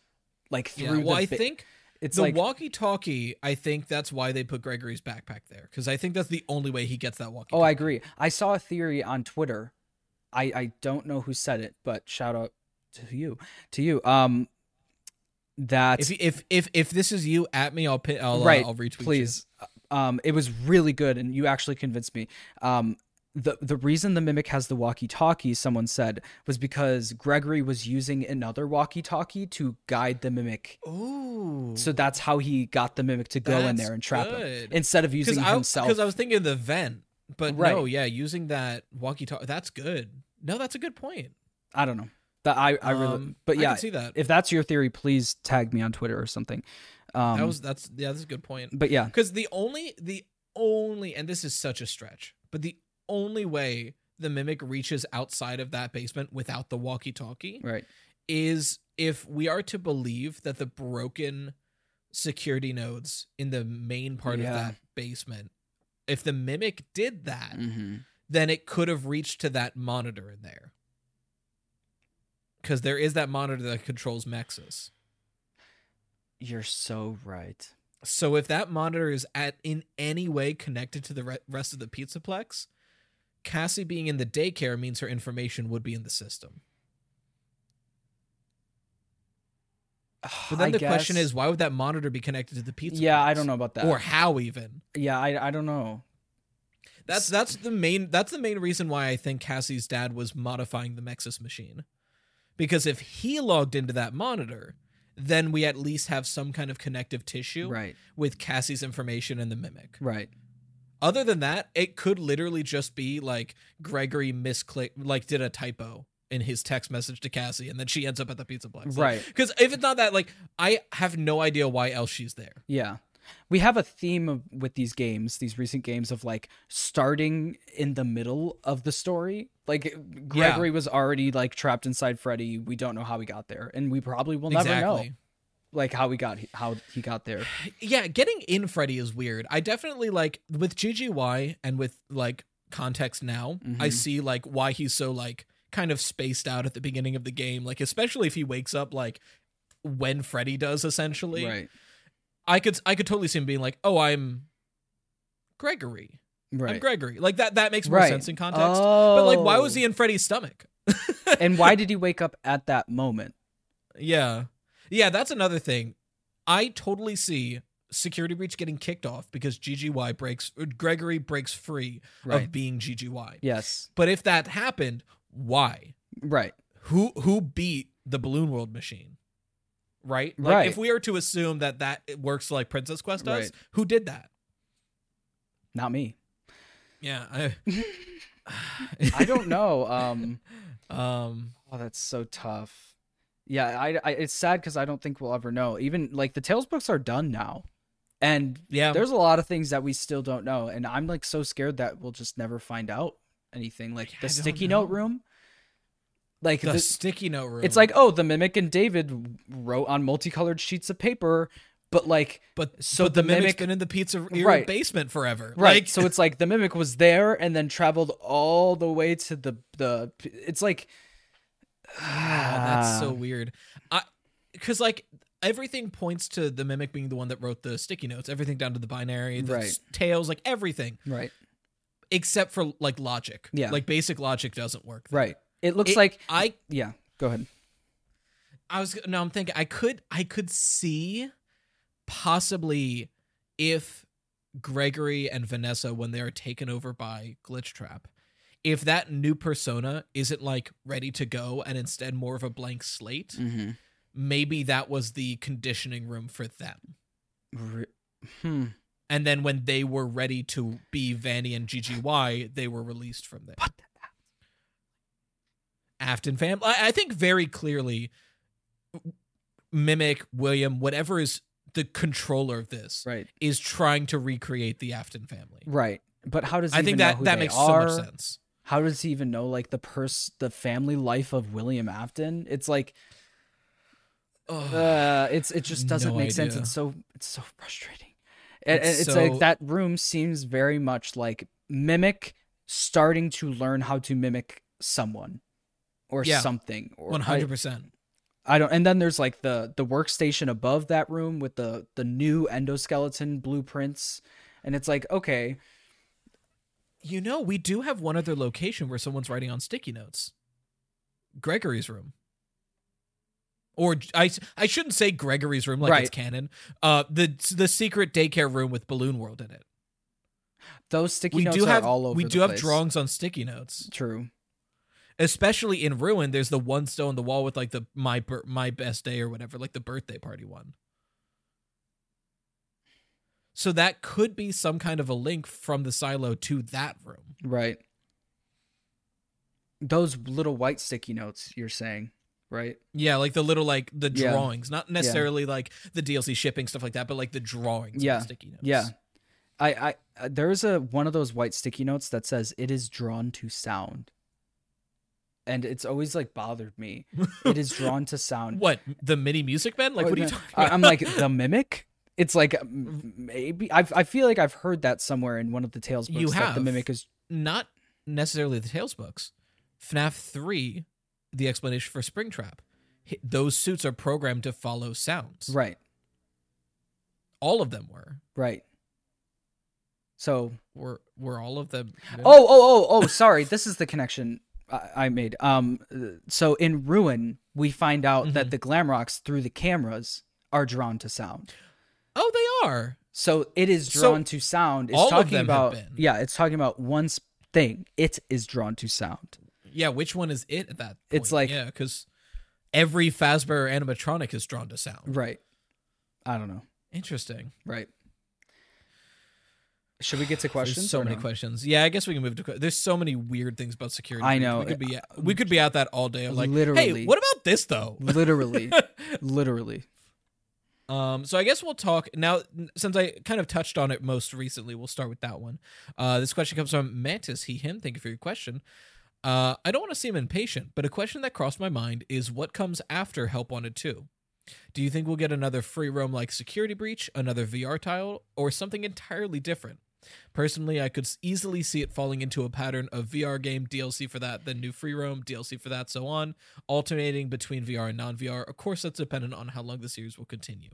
Like through yeah, well, the I think it's the like, walkie-talkie. I think that's why they put Gregory's backpack there, because I think that's the only way he gets that walkie-talkie. Oh, I agree. I saw a theory on Twitter. I, I don't know who said it, but shout out to you to you. Um, that if if if, if this is you, at me. I'll pin, I'll, right, uh, I'll retweet. Please. You. Um, it was really good, and you actually convinced me. Um, the the reason the Mimic has the walkie-talkie, someone said, was because Gregory was using another walkie-talkie to guide the Mimic. Ooh. So that's how he got the Mimic to go that's in there and trap good. him instead of using I, himself. Because I was thinking of the vent, but right. no, yeah, using that walkie-talkie, that's good. No, that's a good point. I don't know. That I I really, um, but yeah, I can see that. If that's your theory, please tag me on Twitter or something. Um, that was that's yeah, that's a good point. But yeah, because the only the only and this is such a stretch, but the only way the Mimic reaches outside of that basement without the walkie-talkie, right, is if we are to believe that the broken security nodes in the main part yeah. of that basement, if the Mimic did that, mm-hmm. then it could have reached to that monitor in there, because there is that monitor that controls Mexus. You're so right. So if that monitor is at in any way connected to the re- rest of the Pizzaplex, Cassie being in the daycare means her information would be in the system. But then I the guess. question is, why would that monitor be connected to the Pizzaplex? Yeah, I don't know about that. Or how even. Yeah, I I don't know. That's that's the main that's the main reason why I think Cassie's dad was modifying the Mexus machine. Because if he logged into that monitor, then we at least have some kind of connective tissue right. with Cassie's information and the Mimic. Right. Other than that, it could literally just be like Gregory misclicked, like did a typo in his text message to Cassie, and then she ends up at the Pizzaplex. Right. Because if it's not that, like, I have no idea why else she's there. Yeah. We have a theme of, with these games, these recent games, of like starting in the middle of the story. Like Gregory yeah. was already like trapped inside Freddy. We don't know how he got there, and we probably will never exactly. know. Like how we got how he got there. Yeah, getting in Freddy is weird. I definitely like with G G Y and with like context now, mm-hmm. I see like why he's so like kind of spaced out at the beginning of the game, like especially if he wakes up like when Freddy does, essentially. Right. I could I could totally see him being like, "Oh, I'm Gregory. Right. I'm Gregory." Like that that makes more right. sense in context. Oh. But like why was he in Freddy's stomach? And why did he wake up at that moment? Yeah. Yeah, that's another thing. I totally see Security Breach getting kicked off because G G Y breaks Gregory breaks free right. of being G G Y. Yes. But if that happened, why? Right. Who who beat the Balloon World machine? Right? Like, right. if we are to assume that that works like Princess Quest does, right. who did that? Not me. Yeah. I, I don't know. Um, um, oh, that's so tough. Yeah, I, I, it's sad because I don't think we'll ever know. Even like the Tales books are done now. And yeah. there's a lot of things that we still don't know. And I'm like so scared that we'll just never find out anything. Like yeah, the I sticky note room. Like the, the sticky note room. It's like, oh, the Mimic and David wrote on multicolored sheets of paper, but like, but so but the, the Mimic's Mimic been in the Pizzeria right. basement forever, right? Like, so it's like the Mimic was there and then traveled all the way to the the. It's like, ah, that's so weird. I because like everything points to the Mimic being the one that wrote the sticky notes, everything down to the binary, the right. tails, like everything, right? Except for like logic, yeah. Like basic logic doesn't work, there. Right? It looks it, like I yeah. Go ahead. I was no. I'm thinking I could I could see possibly if Gregory and Vanessa, when they are taken over by Glitch Trap, if that new persona isn't like ready to go and instead more of a blank slate, mm-hmm. maybe that was the conditioning room for them. Re- hmm. And then when they were ready to be Vanny and G G Y, they were released from there. What? Afton fam. I think very clearly Mimic, William, whatever is the controller of this right. is trying to recreate the Afton family. Right. But how does he I even think that, know who that they makes are? So much sense. How does he even know like the pers- the family life of William Afton? It's like Ugh, uh, it's it just doesn't no make idea. sense. It's so it's so frustrating. It's, and it's so... like that room seems very much like Mimic starting to learn how to mimic someone. Or yeah, something. Or one hundred percent. I, I don't. And then there's like the, the workstation above that room with the, the new endoskeleton blueprints. And it's like, okay. You know, we do have one other location where someone's writing on sticky notes. Gregory's room. Or I, I shouldn't say Gregory's room like right. it's canon. Uh, the the secret daycare room with Balloon World in it. Those sticky we notes do are have, all over we the We do place. have drawings on sticky notes. True. Especially in Ruin, there's the one still on the wall with like the my my best day or whatever, like the birthday party one. So that could be some kind of a link from the silo to that room. Right. Those little white sticky notes you're saying, right? Yeah, like the little like the drawings, yeah. not necessarily yeah. like the D L C shipping stuff like that, but like the drawings yeah. on sticky notes. Yeah. I I there is a one of those white sticky notes that says it is drawn to sound. And it's always like bothered me. It is drawn to sound. What, the mini Music Man? Like, oh, what are you talking about? I'm like, the Mimic? It's like, maybe. I've, I feel like I've heard that somewhere in one of the Tales books. You have. That the Mimic is. Not necessarily the Tales books. F NAF three, the explanation for Springtrap. Those suits are programmed to follow sounds. Right. All of them were. Right. So were were all of them. No? Oh, oh, oh, oh, sorry. This is the connection I, I made. Um, so in Ruin, we find out mm-hmm. that the Glamrocks through the cameras are drawn to sound. Oh, they are. So it is drawn so to sound. It's all talking of them about have been. Yeah, it's talking about one thing. It is drawn to sound. Yeah, which one is it at that point? It's like, yeah, because every Fazbear animatronic is drawn to sound. Right. I don't know. Interesting. Right. Should we get to questions? There's so many no? questions. Yeah, I guess we can move to. There's so many weird things about security. I know. We could be. We could be at that all day. Of like, literally. Hey, what about this though? Literally, literally. Um. So I guess we'll talk now. Since I kind of touched on it most recently, we'll start with that one. Uh, this question comes from Mantis. He, him. Thank you for your question. Uh, I don't want to seem impatient, but a question that crossed my mind is what comes after Help Wanted two. Do you think we'll get another free roam like Security Breach, another V R title, or something entirely different? Personally, I could easily see it falling into a pattern of V R game, D L C for that, then new free roam, D L C for that, so on, alternating between V R and non-V R. Of course, that's dependent on how long the series will continue.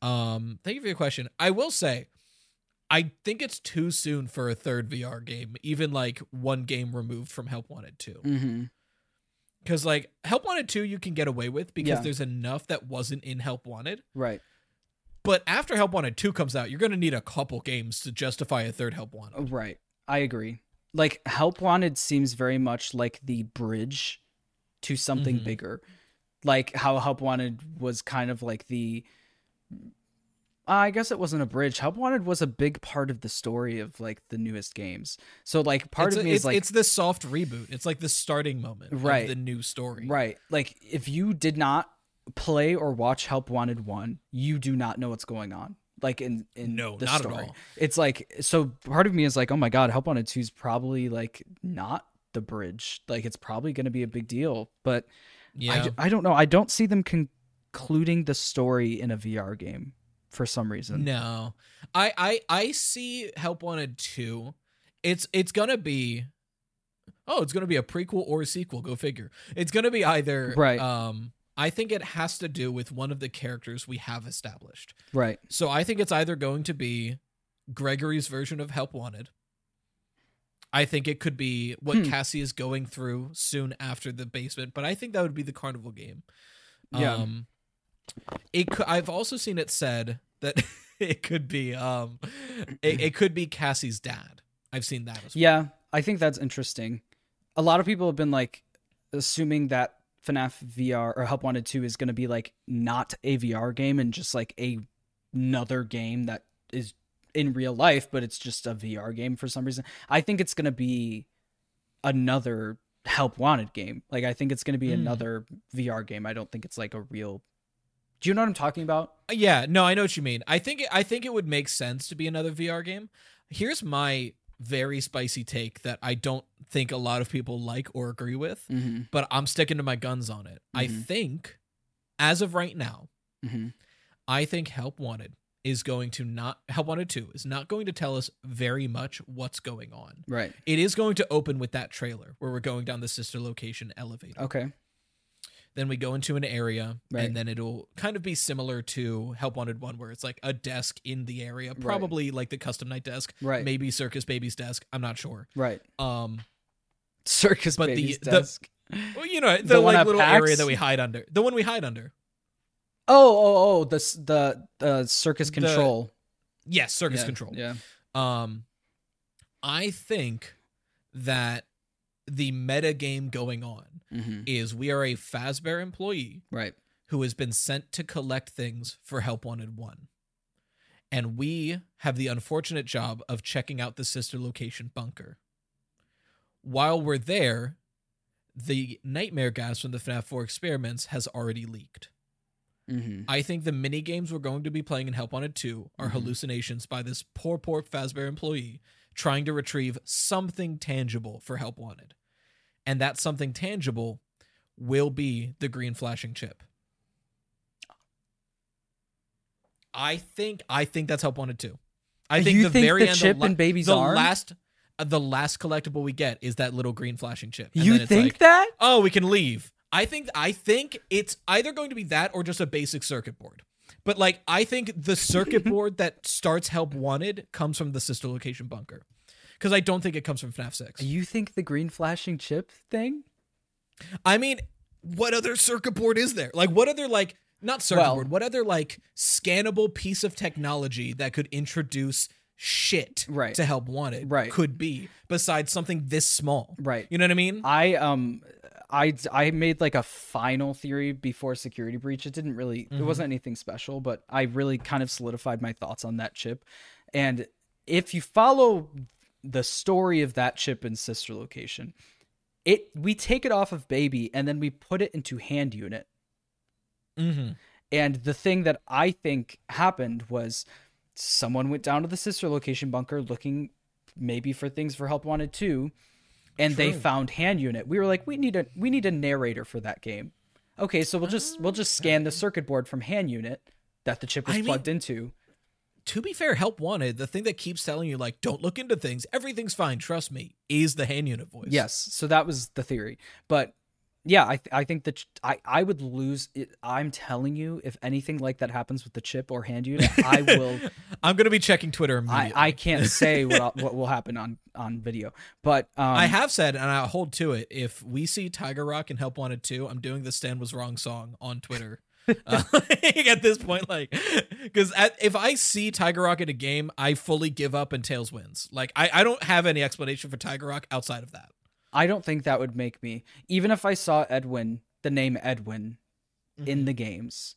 Um, thank you for your question. I will say, I think it's too soon for a third V R game, even like one game removed from Help Wanted two. Mm-hmm. Because like Help Wanted two, you can get away with because yeah. there's enough that wasn't in Help Wanted. Right. But after Help Wanted two comes out, you're going to need a couple games to justify a third Help Wanted. Right. I agree. Like, Help Wanted seems very much like the bridge to something mm-hmm. bigger. Like, how Help Wanted was kind of like the... Uh, I guess it wasn't a bridge. Help Wanted was a big part of the story of, like, the newest games. So, like, part it's of a, me is, like... It's the soft reboot. It's, like, the starting moment right. of the new story. Right. Like, if you did not... play or watch Help Wanted one, you do not know what's going on. Like in in no, the not story. At all. It's like, so part of me is like, oh my god, Help Wanted two is probably like not the bridge. Like it's probably going to be a big deal, but yeah, I, I don't know. I don't see them concluding the story in a V R game for some reason. No, I I I see Help Wanted two. It's it's gonna be oh, it's gonna be a prequel or a sequel. Go figure. It's gonna be either right. Um, I think it has to do with one of the characters we have established. Right. So I think it's either going to be Gregory's version of Help Wanted. I think it could be what hmm. Cassie is going through soon after the basement, but I think that would be the carnival game. Yeah. Um, it could, I've also seen it said that it could be um, it, it could be Cassie's dad. I've seen that as well. Yeah, I think that's interesting. A lot of people have been like assuming that FNAF V R or Help Wanted two is going to be like not a V R game and just like a, another game that is in real life, but it's just a V R game for some reason. I think it's going to be another Help Wanted game. Like, I think it's going to be mm. another V R game. I don't think it's like a real, do you know what I'm talking about? Yeah, no, I know what you mean. I think, I think it would make sense to be another V R game. Here's my very spicy take that I don't think a lot of people like or agree with, mm-hmm. but I'm sticking to my guns on it. Mm-hmm. I think, as of right now, mm-hmm. I think Help Wanted is going to not, Help Wanted two is not going to tell us very much what's going on. Right. It is going to open with that trailer where we're going down the Sister Location elevator. Okay. Then we go into an area, right. and then it'll kind of be similar to Help Wanted one, where it's like a desk in the area, probably right. like the Custom Night desk, right. maybe Circus Baby's desk. I'm not sure. Right. Um, Circus but Baby's the, desk. The, well, you know, the, the like little packs? Area that we hide under. The one we hide under. Oh, oh, oh, the the uh, Circus Control. The, yes, Circus yeah, Control. Yeah. Um, I think that the meta game going on mm-hmm. is we are a Fazbear employee right. who has been sent to collect things for Help Wanted one. And we have the unfortunate job of checking out the Sister Location bunker. While we're there, the nightmare gas from the FNAF four experiments has already leaked. Mm-hmm. I think the mini games we're going to be playing in Help Wanted two are mm-hmm. hallucinations by this poor, poor Fazbear employee trying to retrieve something tangible for Help Wanted. And that something tangible will be the green flashing chip. I think I think that's Help Wanted two. I think you the think very the end chip the la- and baby's the arm? last uh, the last collectible we get is that little green flashing chip. And you then it's think like, that? Oh, we can leave. I think I think it's either going to be that or just a basic circuit board. But like, I think the circuit board that starts Help Wanted comes from the Sister Location bunker, because I don't think it comes from FNAF six. You think the green flashing chip thing? I mean, what other circuit board is there? Like, what other like not circuit well, board? What other like scannable piece of technology that could introduce shit right. to Help Wanted right. could be besides something this small? Right. You know what I mean? I um. I, I made like a final theory before Security Breach. It didn't really, mm-hmm. it wasn't anything special, but I really kind of solidified my thoughts on that chip. And if you follow the story of that chip in Sister Location, it, we take it off of Baby and then we put it into Hand Unit. Mm-hmm. And the thing that I think happened was someone went down to the Sister Location bunker looking maybe for things for Help Wanted two. And True. They found Hand Unit. We were like, we need a we need a narrator for that game. Okay, so we'll just we'll just scan the circuit board from Hand Unit that the chip was I plugged mean, into. To be fair, Help Wanted, the thing that keeps telling you like, don't look into things, everything's fine, trust me, is the Hand Unit voice. Yes, so that was the theory. But yeah, I th- I think that ch- I I would lose. It. I'm telling you, if anything like that happens with the chip or Hand Unit, I will. I'm gonna be checking Twitter immediately. I, I can't say what I'll, what will happen on on video, but um, I have said, and I hold to it. If we see Tiger Rock and Help Wanted two, I'm doing the "Stan Was Wrong" song on Twitter. uh, like, at this point, like, because if I see Tiger Rock in a game, I fully give up and Tails wins. Like, I I don't have any explanation for Tiger Rock outside of that. I don't think that would make me, even if I saw Edwin, the name Edwin mm-hmm. in the games,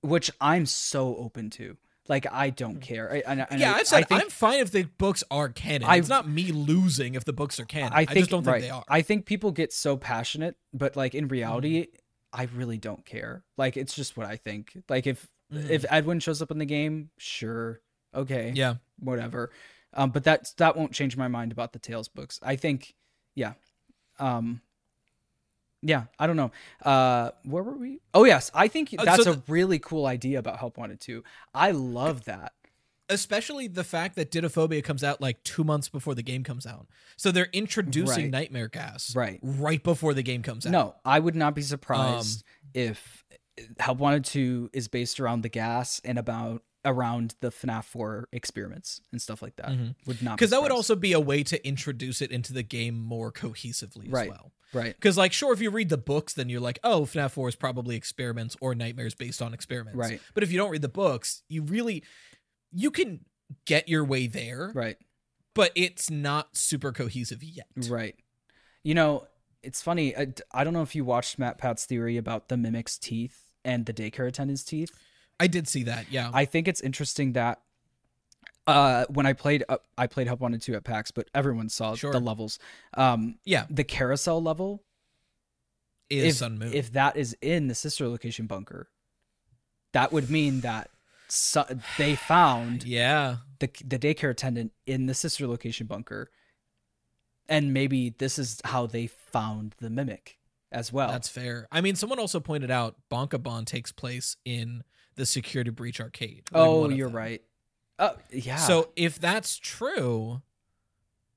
which I'm so open to. Like, I don't care. I, I, I, yeah, I, I've said I think, I'm fine if the books are canon. I, it's not me losing if the books are canon. I, think, I just don't right. think they are. I think people get so passionate, but like in reality, mm-hmm. I really don't care. Like, it's just what I think. Like if, mm-hmm. if Edwin shows up in the game, sure. Okay. Yeah. Whatever. Um, but that, that won't change my mind about the Tales books. I think... Yeah. Um, yeah, I don't know. Uh, where were we? Oh, yes. I think that's uh, so th- a really cool idea about Help Wanted two. I love that. Especially the fact that Didophobia comes out like two months before the game comes out. So they're introducing right. Nightmare Gas right. right before the game comes out. No, I would not be surprised um, if Help Wanted two is based around the gas and about around the FNAF four experiments and stuff like that mm-hmm. would not because that would also be a way to introduce it into the game more cohesively as right. well. Right. Because like, sure, if you read the books, then you're like, oh, FNAF four is probably experiments or nightmares based on experiments. Right. But if you don't read the books, you really, you can get your way there. Right. But it's not super cohesive yet. Right. You know, it's funny. I, I don't know if you watched Matt Pat's theory about the Mimic's teeth and the daycare attendant's teeth. I did see that, yeah. I think it's interesting that uh, when I played uh, I played Help Wanted two at PAX, but everyone saw sure. the levels. Um, yeah. The carousel level is Sun Moon. If that is in the Sister Location bunker, that would mean that su- they found yeah. the, the daycare attendant in the Sister Location bunker, and maybe this is how they found the Mimic as well. That's fair. I mean, someone also pointed out Bonkabon takes place in... the Security Breach arcade. Oh, you're right. Oh, yeah. So if that's true,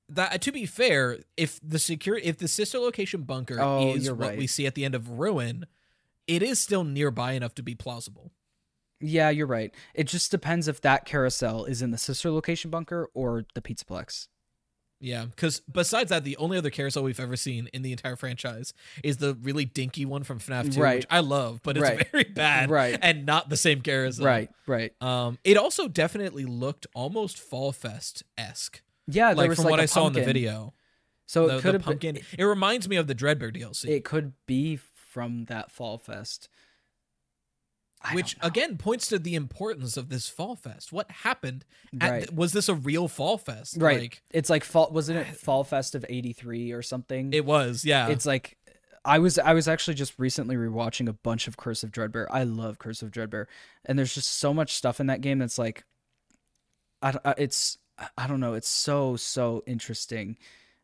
that to be fair, if the secure if the Sister Location bunker oh, is what right. we see at the end of Ruin, it is still nearby enough to be plausible. Yeah, you're right. It just depends if that carousel is in the Sister Location bunker or the Pizzaplex. Yeah, because besides that, the only other carousel we've ever seen in the entire franchise is the really dinky one from FNAF two, right. which I love, but it's right. very bad right. and not the same carousel. Right, right. Um, it also definitely looked almost Fall Fest-esque. Yeah, like from like what I pumpkin. saw in the video. So the, it could have pumpkin. Been, it reminds me of the Dreadbear D L C. It could be from that Fall Fest, I which again points to the importance of this Fall Fest. What happened? At right. the, was this a real Fall Fest? Right. Like, it's like fall. Wasn't it Fall Fest of eighty-three or something? It was. Yeah. It's like I was. I was actually just recently rewatching a bunch of Curse of Dreadbear. I love Curse of Dreadbear, and there's just so much stuff in that game that's like, I, I it's I don't know. It's so so interesting.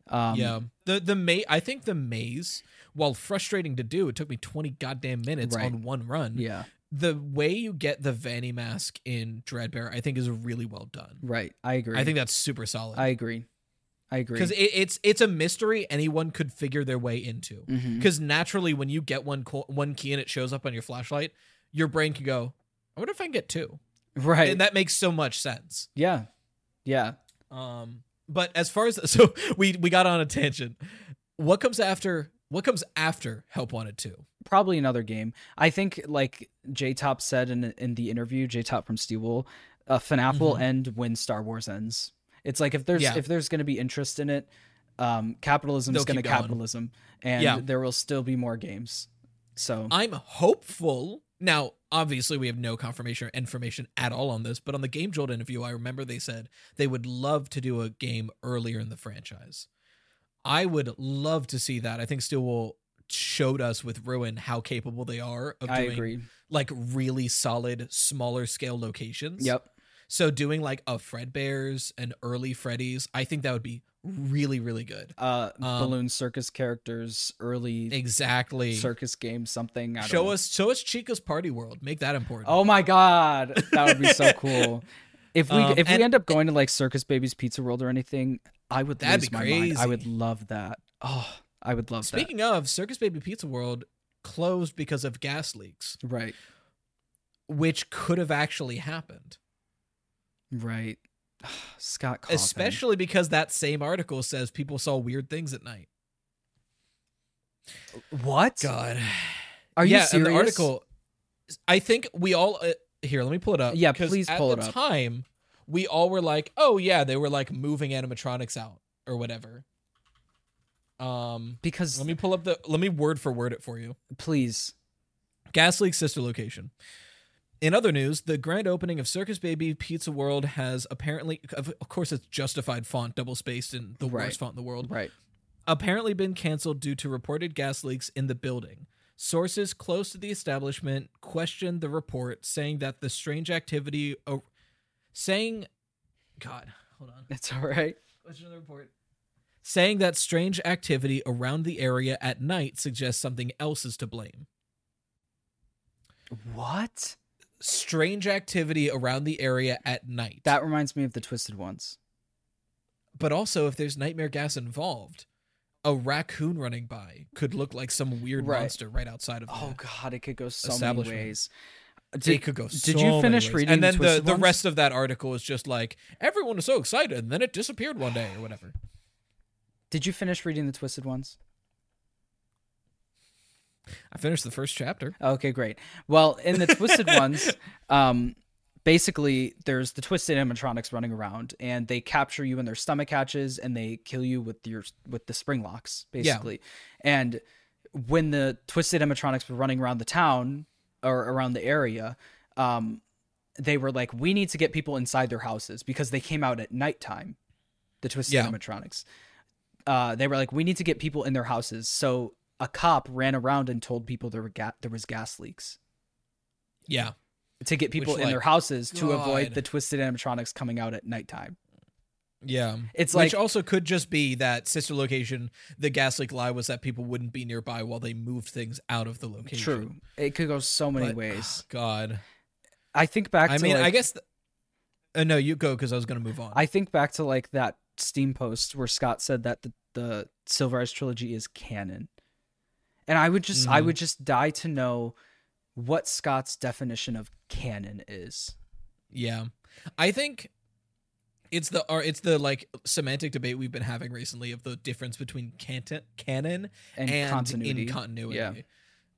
Um, yeah. The the ma- I think the maze, while frustrating to do, it took me twenty goddamn minutes right. on one run. Yeah. The way you get the Vanny mask in Dreadbear, I think, is really well done. Right. I agree. I think that's super solid. I agree. I agree. Because it, it's it's a mystery anyone could figure their way into. Because mm-hmm. naturally, when you get one, co- one key and it shows up on your flashlight, your brain can go, I wonder if I can get two. Right. And that makes so much sense. Yeah. Yeah. Um, but as far as, so we, we got on a tangent. What comes after, what comes after Help Wanted two? Probably another game. I think like J-Top said in in the interview, J-Top from Steelwool, uh, FNAF will mm-hmm. end when Star Wars ends. It's like, if there's, yeah. if there's going to be interest in it, um, capitalism is going to capitalism and yeah. there will still be more games. So I'm hopeful. Now, obviously we have no confirmation or information at all on this, but on the Game Jolt interview, I remember they said they would love to do a game earlier in the franchise. I would love to see that. I think Steelwool showed us with Ruin how capable they are of doing I agree. like really solid, smaller scale locations. Yep. So doing like a Fredbear's and early Freddy's, I think that would be really, really good. Uh, um, balloon circus characters, early exactly circus games, something. I don't show know. us, show us Chica's Party World. Make that important. Oh my God, that would be so cool. If we um, if we and, end up going to like Circus Baby's Pizza World or anything, I would that'd lose be my crazy. mind. I would love that. Oh, I would love. Speaking that. Speaking of Circus Baby Pizza World, closed because of gas leaks. Right. Which could have actually happened. Right. Ugh, Scott Coffin. Especially because that same article says people saw weird things at night. What? God. Are you yeah, serious? The article, I think we all, uh, here, let me pull it up. Yeah, please pull it up. At the time, we all were like, oh yeah, they were like moving animatronics out or whatever. Um, because let me pull up the, let me word for word it for you. Please. Gas leak, Sister Location. In other news, the grand opening of Circus Baby Pizza World has apparently, of course it's justified font, double spaced and the right. worst font in the world, right? apparently been canceled due to reported gas leaks in the building. Sources close to the establishment questioned the report, saying that the strange activity, uh, saying, God, hold on. It's all right. What's another report? Saying that strange activity around the area at night suggests something else is to blame. What? Strange activity around the area at night. That reminds me of the Twisted Ones. But also, if there's nightmare gas involved, a raccoon running by could look like some weird right. monster right outside of. Oh God, it could go so many ways. Did, it could go. So did you finish many ways. reading? And then the the, the rest of that article is just like everyone was so excited, and then it disappeared one day or whatever. Did you finish reading the Twisted Ones? I finished the first chapter. Okay, great. Well, in the Twisted Ones, um, basically there's the twisted animatronics running around, and they capture you in their stomach hatches, and they kill you with your with the spring locks, basically. Yeah. And when the twisted animatronics were running around the town or around the area, um, they were like, "We need to get people inside their houses because they came out at nighttime." The twisted yeah. animatronics. Uh, they were like, "We need to get people in their houses," so. A cop ran around and told people there were ga- there was gas leaks. Yeah. To get people Which, in like, their houses to God. avoid the twisted animatronics coming out at nighttime. Yeah. It's like, Which also could just be that Sister Location, the gas leak lie was that people wouldn't be nearby while they moved things out of the location. True. It could go so many but, ways. Oh God. I think back I to I mean, like, I guess... Th- uh, no, you go because I was going to move on. I think back to like that Steam post where Scott said that the, the Silver Eyes trilogy is canon. And I would just, mm. I would just die to know what Scott's definition of canon is. Yeah, I think it's the, or it's the like semantic debate we've been having recently of the difference between can- canon and, and continuity. In continuity. Yeah.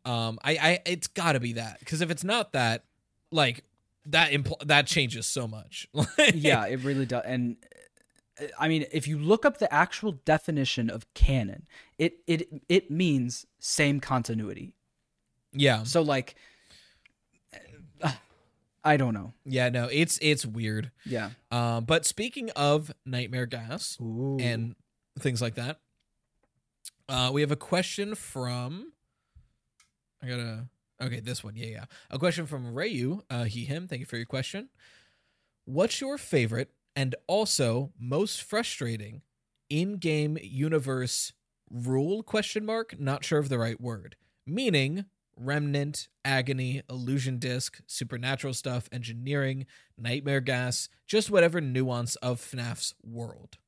Um, I, I, it's got to be that because if it's not that, like that, impl- that changes so much. Yeah, it really does. And I mean, if you look up the actual definition of canon, it it it means same continuity. Yeah. So like, uh, I don't know. Yeah, no, it's it's weird. Yeah. Uh, but speaking of nightmare gas Ooh. and things like that, uh, we have a question from. I gotta okay this one yeah yeah a question from Rayu uh, he him thank you for your question. What's your favorite? And also, most frustrating, in-game universe rule, question mark, not sure of the right word. Meaning, Remnant, Agony, Illusion Disc, Supernatural stuff, Engineering, Nightmare Gas, just whatever nuance of FNAF's world.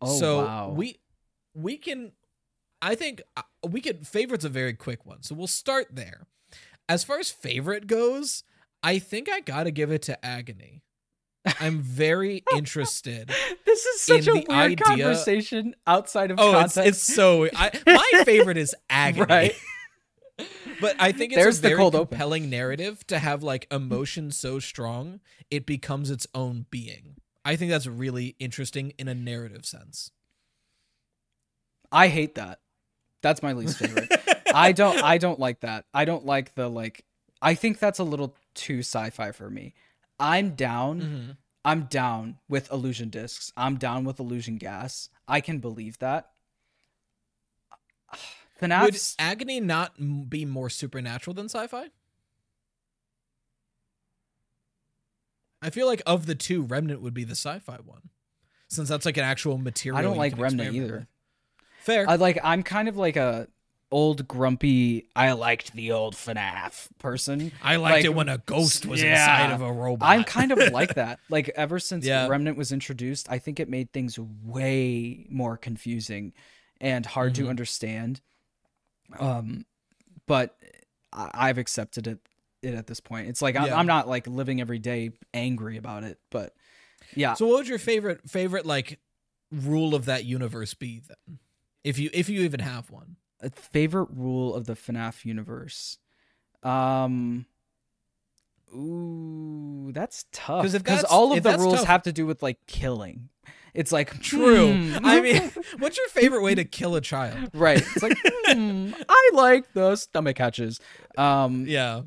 Oh, so wow. we we can, I think, we could, favorite's a very quick one, so we'll start there. As far as favorite goes, I think I gotta give it to Agony. I'm very interested. This is such a weird conversation outside of oh, context. It's, it's so I, my favorite is Agony. Right. But I think it's There's a very the cold compelling open. narrative to have like emotion so strong it becomes its own being. I think that's really interesting in a narrative sense. I hate that. That's my least favorite. I don't I don't like that. I don't like the like I think that's a little too sci-fi for me. I'm down. Mm-hmm. I'm down with illusion discs. I'm down with illusion gas. I can believe that. FNAF Would Agony not be more supernatural than sci-fi? I feel like of the two, Remnant would be the sci-fi one, since that's like an actual material. I don't like Remnant either. Fair. I like. I'm kind of like a old grumpy. I liked the old FNAF person. I liked like, it when a ghost was yeah. inside of a robot. I'm kind of like that. Like ever since yeah. Remnant was introduced, I think it made things way more confusing and hard mm-hmm. to understand. Um, but I've accepted it. It at this point, it's like I'm, yeah. I'm not like living every day angry about it, but yeah. So, what would your favorite favorite like rule of that universe be then, if you if you even have one? A favorite rule of the FNAF universe, um, ooh, that's tough because all of the rules tough. have to do with like killing. It's like true. Mm. I mean, what's your favorite way to kill a child? Right. It's like mm, I like the stomach hatches. Um, yeah.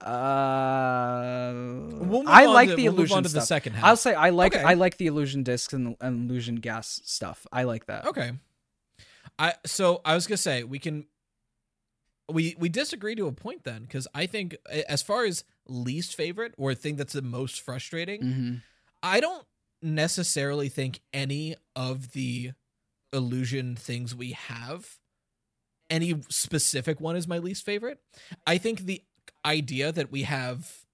Uh, we'll I like to, the we'll illusion stuff. The second half. I'll say I like okay. I like the illusion discs and, and illusion gas stuff. I like that. Okay. I so I was gonna say we can we we disagree to a point then, because I think as far as least favorite or thing that's the most frustrating, mm-hmm. I don't necessarily think any of the illusion things we have. Any specific one is my least favorite. I think the idea that we have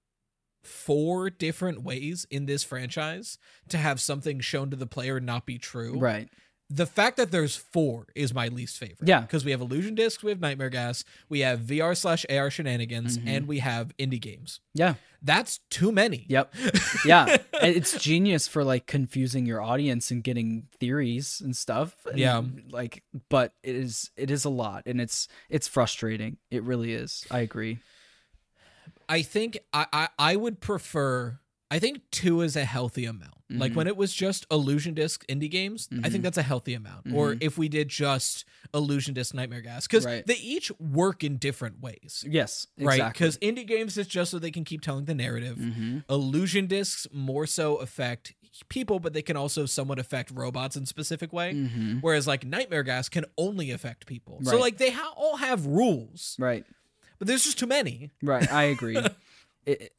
four different ways in this franchise to have something shown to the player not be true. Right. The fact that there's four is my least favorite. Yeah. Because we have illusion discs, we have nightmare gas, we have V R slash A R shenanigans, mm-hmm. and we have indie games. Yeah. That's too many. Yep. Yeah. It's genius for like confusing your audience and getting theories and stuff. And, yeah. Like, but it is, it is a lot, and it's, it's frustrating. It really is. I agree. I think I, I, I would prefer, I think two is a healthy amount. Mm-hmm. Like when it was just illusion disc indie games, mm-hmm. I think that's a healthy amount. Mm-hmm. Or if we did just illusion disc nightmare gas, because right. they each work in different ways. Yes, right. Because exactly. indie games is just so they can keep telling the narrative. Mm-hmm. Illusion discs more so affect people, but they can also somewhat affect robots in a specific way. Mm-hmm. Whereas like nightmare gas can only affect people. Right. So like they ha- all have rules, right? But there's just too many. Right. I agree. it, it,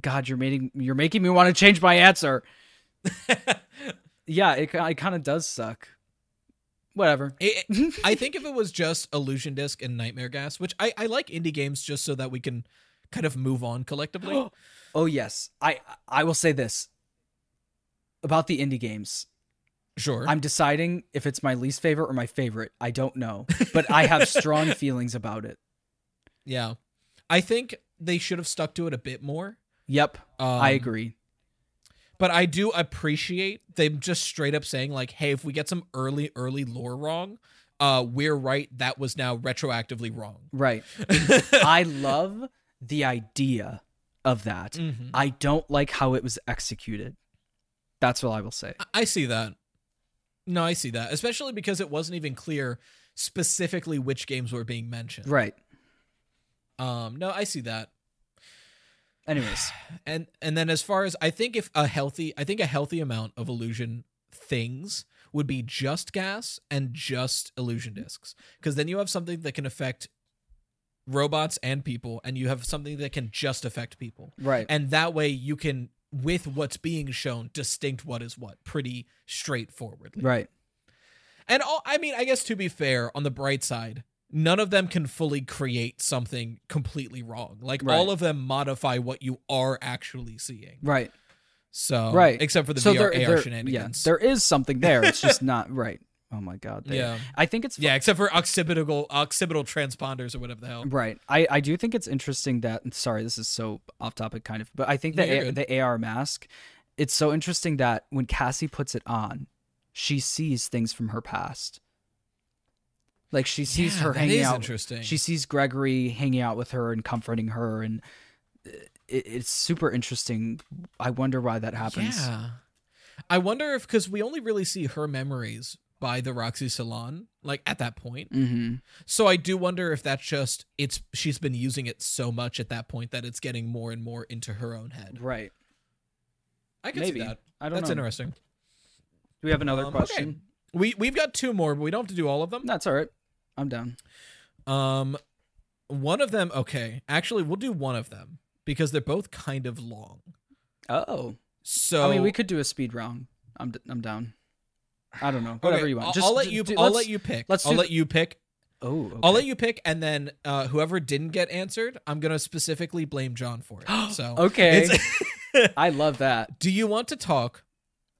God, you're making you're making me want to change my answer. Yeah, it, it kind of does suck. Whatever. it, I think if it was just illusion disc and nightmare gas, which I, I like indie games just so that we can kind of move on collectively. Oh yes, I I will say this about the indie games. Sure. I'm deciding if it's my least favorite or my favorite. I don't know, but I have strong feelings about it. Yeah, I think they should have stuck to it a bit more. Yep, um, I agree. But I do appreciate them just straight up saying like, hey, if we get some early, early lore wrong, uh, we're right. That was now retroactively wrong. Right. I love the idea of that. Mm-hmm. I don't like how it was executed. That's what I will say. I see that. No, I see that. Especially because it wasn't even clear specifically which games were being mentioned. Right. Um. No, I see that. Anyways, and and then as far as I think if a healthy, I think a healthy amount of illusion things would be just gas and just illusion discs, because then you have something that can affect robots and people, and you have something that can just affect people. Right. And that way you can, with what's being shown, distinct what is what pretty straightforwardly. Right. And all, I mean, I guess to be fair, on the bright side, none of them can fully create something completely wrong. Like right. all of them modify what you are actually seeing. Right. So, right. except for the so V R, there, A R there, shenanigans. Yeah, there is something there. It's just not right. Oh my God. They, yeah. I think it's, yeah, except for occipital, occipital transponders or whatever the hell. Right. I, I do think it's interesting that, and sorry, this is so off topic kind of, but I think that yeah, the A R mask, it's so interesting that when Cassie puts it on, she sees things from her past. Like she sees yeah, her hanging out. Interesting. She sees Gregory hanging out with her and comforting her. And it, it's super interesting. I wonder why that happens. Yeah. I wonder if, because we only really see her memories by the Roxy Salon, like at that point. Mm-hmm. So I do wonder if that's just, it's, she's been using it so much at that point that it's getting more and more into her own head. Right. I could Maybe. see that. I don't that's know. That's interesting. Do we have another um, question? Okay. We, we've got two more, but we don't have to do all of them. That's all right. I'm down. Um, one of them. Okay. Actually, we'll do one of them because they're both kind of long. Oh, so I mean, we could do a speed round. I'm d- I'm down. I don't know. Whatever okay, you want. Just, I'll let you. Do, I'll let you pick. Let's I'll let th- you pick. Oh, okay. I'll let you pick, and then uh, whoever didn't get answered, I'm gonna specifically blame John for it. So okay, it's I love that. Do you want to talk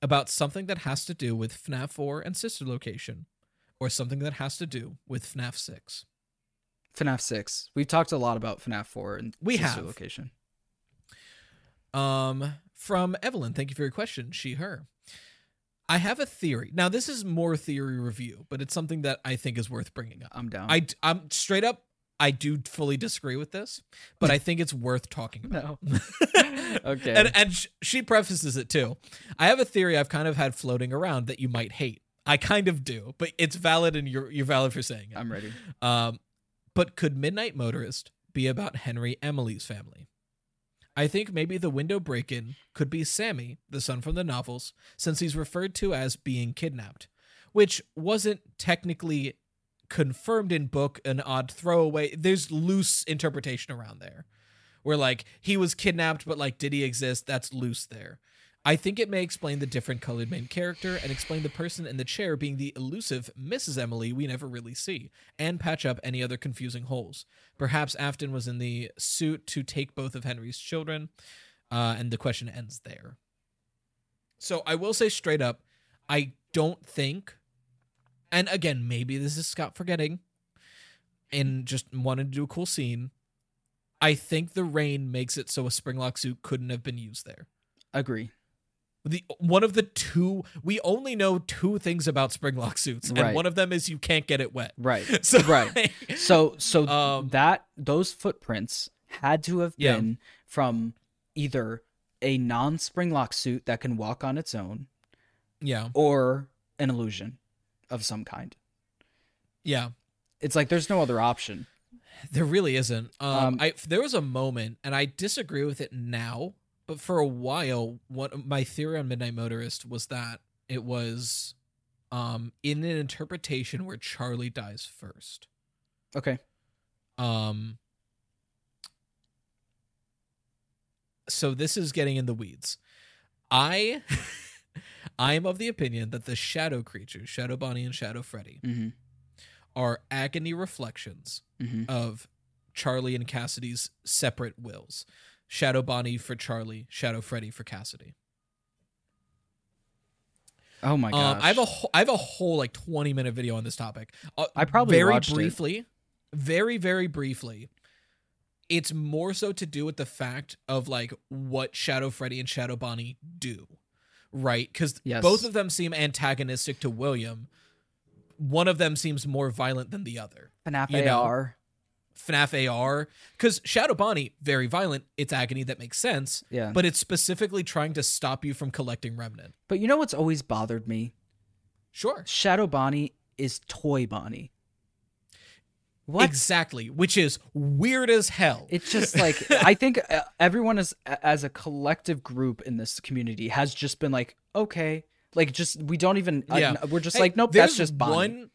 about something that has to do with F NAF four and Sister Location, or something that has to do with F NAF six? F NAF six. We've talked a lot about F NAF four and we Sister have. Location. Um, from Evelyn, thank you for your question. She, her. I have a theory. Now, this is more theory review, but it's something that I think is worth bringing up. I'm down. I, I'm straight up. I do fully disagree with this, but I think it's worth talking about. No. Okay. And, and sh- she prefaces it too. I have a theory I've kind of had floating around that you might hate. I kind of do, but it's valid and you're, you're valid for saying it. I'm ready. Um, but could Midnight Motorist be about Henry Emily's family? I think maybe the window break-in could be Sammy, the son from the novels, since he's referred to as being kidnapped, which wasn't technically confirmed in book, an odd throwaway. There's loose interpretation around there where like he was kidnapped, but like, did he exist? That's loose there. I think it may explain the different colored main character and explain the person in the chair being the elusive Missus Emily we never really see, and patch up any other confusing holes. Perhaps Afton was in the suit to take both of Henry's children. Uh, and the question ends there. So I will say straight up, I don't think, and again, maybe this is Scott forgetting and just wanted to do a cool scene. I think the rain makes it so a springlock suit couldn't have been used there. Agree. The one of the two, we only know two things about springlock suits, and right. one of them is you can't get it wet. Right. So right. Like, so so um, that those footprints had to have been yeah. from either a non-springlock suit that can walk on its own, yeah, or an illusion of some kind. Yeah. It's like there's no other option. There really isn't. Um, um I there was a moment, and I disagree with it now, but for a while, what my theory on Midnight Motorist was that it was um in an interpretation where Charlie dies first. Okay. Um so this is getting in the weeds. I I am of the opinion that the shadow creatures, Shadow Bonnie and Shadow Freddy, mm-hmm. are agony reflections mm-hmm. of Charlie and Cassidy's separate wills. Shadow Bonnie for Charlie, Shadow Freddy for Cassidy. Oh my gosh. Um, I have a whole, I have a whole like twenty minute video on this topic. Uh, I probably very watched briefly, it. very very briefly. It's more so to do with the fact of like what Shadow Freddy and Shadow Bonnie do. Right, because yes. both of them seem antagonistic to William. One of them seems more violent than the other. F NAF you A R. Know? F NAF A R. Because Shadow Bonnie, very violent. It's agony, that makes sense. Yeah. But it's specifically trying to stop you from collecting Remnant. But you know what's always bothered me? Sure. Shadow Bonnie is Toy Bonnie. What? Exactly, which is weird as hell. It's just like, I think everyone is, as a collective group in this community has just been like, okay, like just, we don't even, yeah. uh, we're just hey, like, nope, that's just Bonnie. One,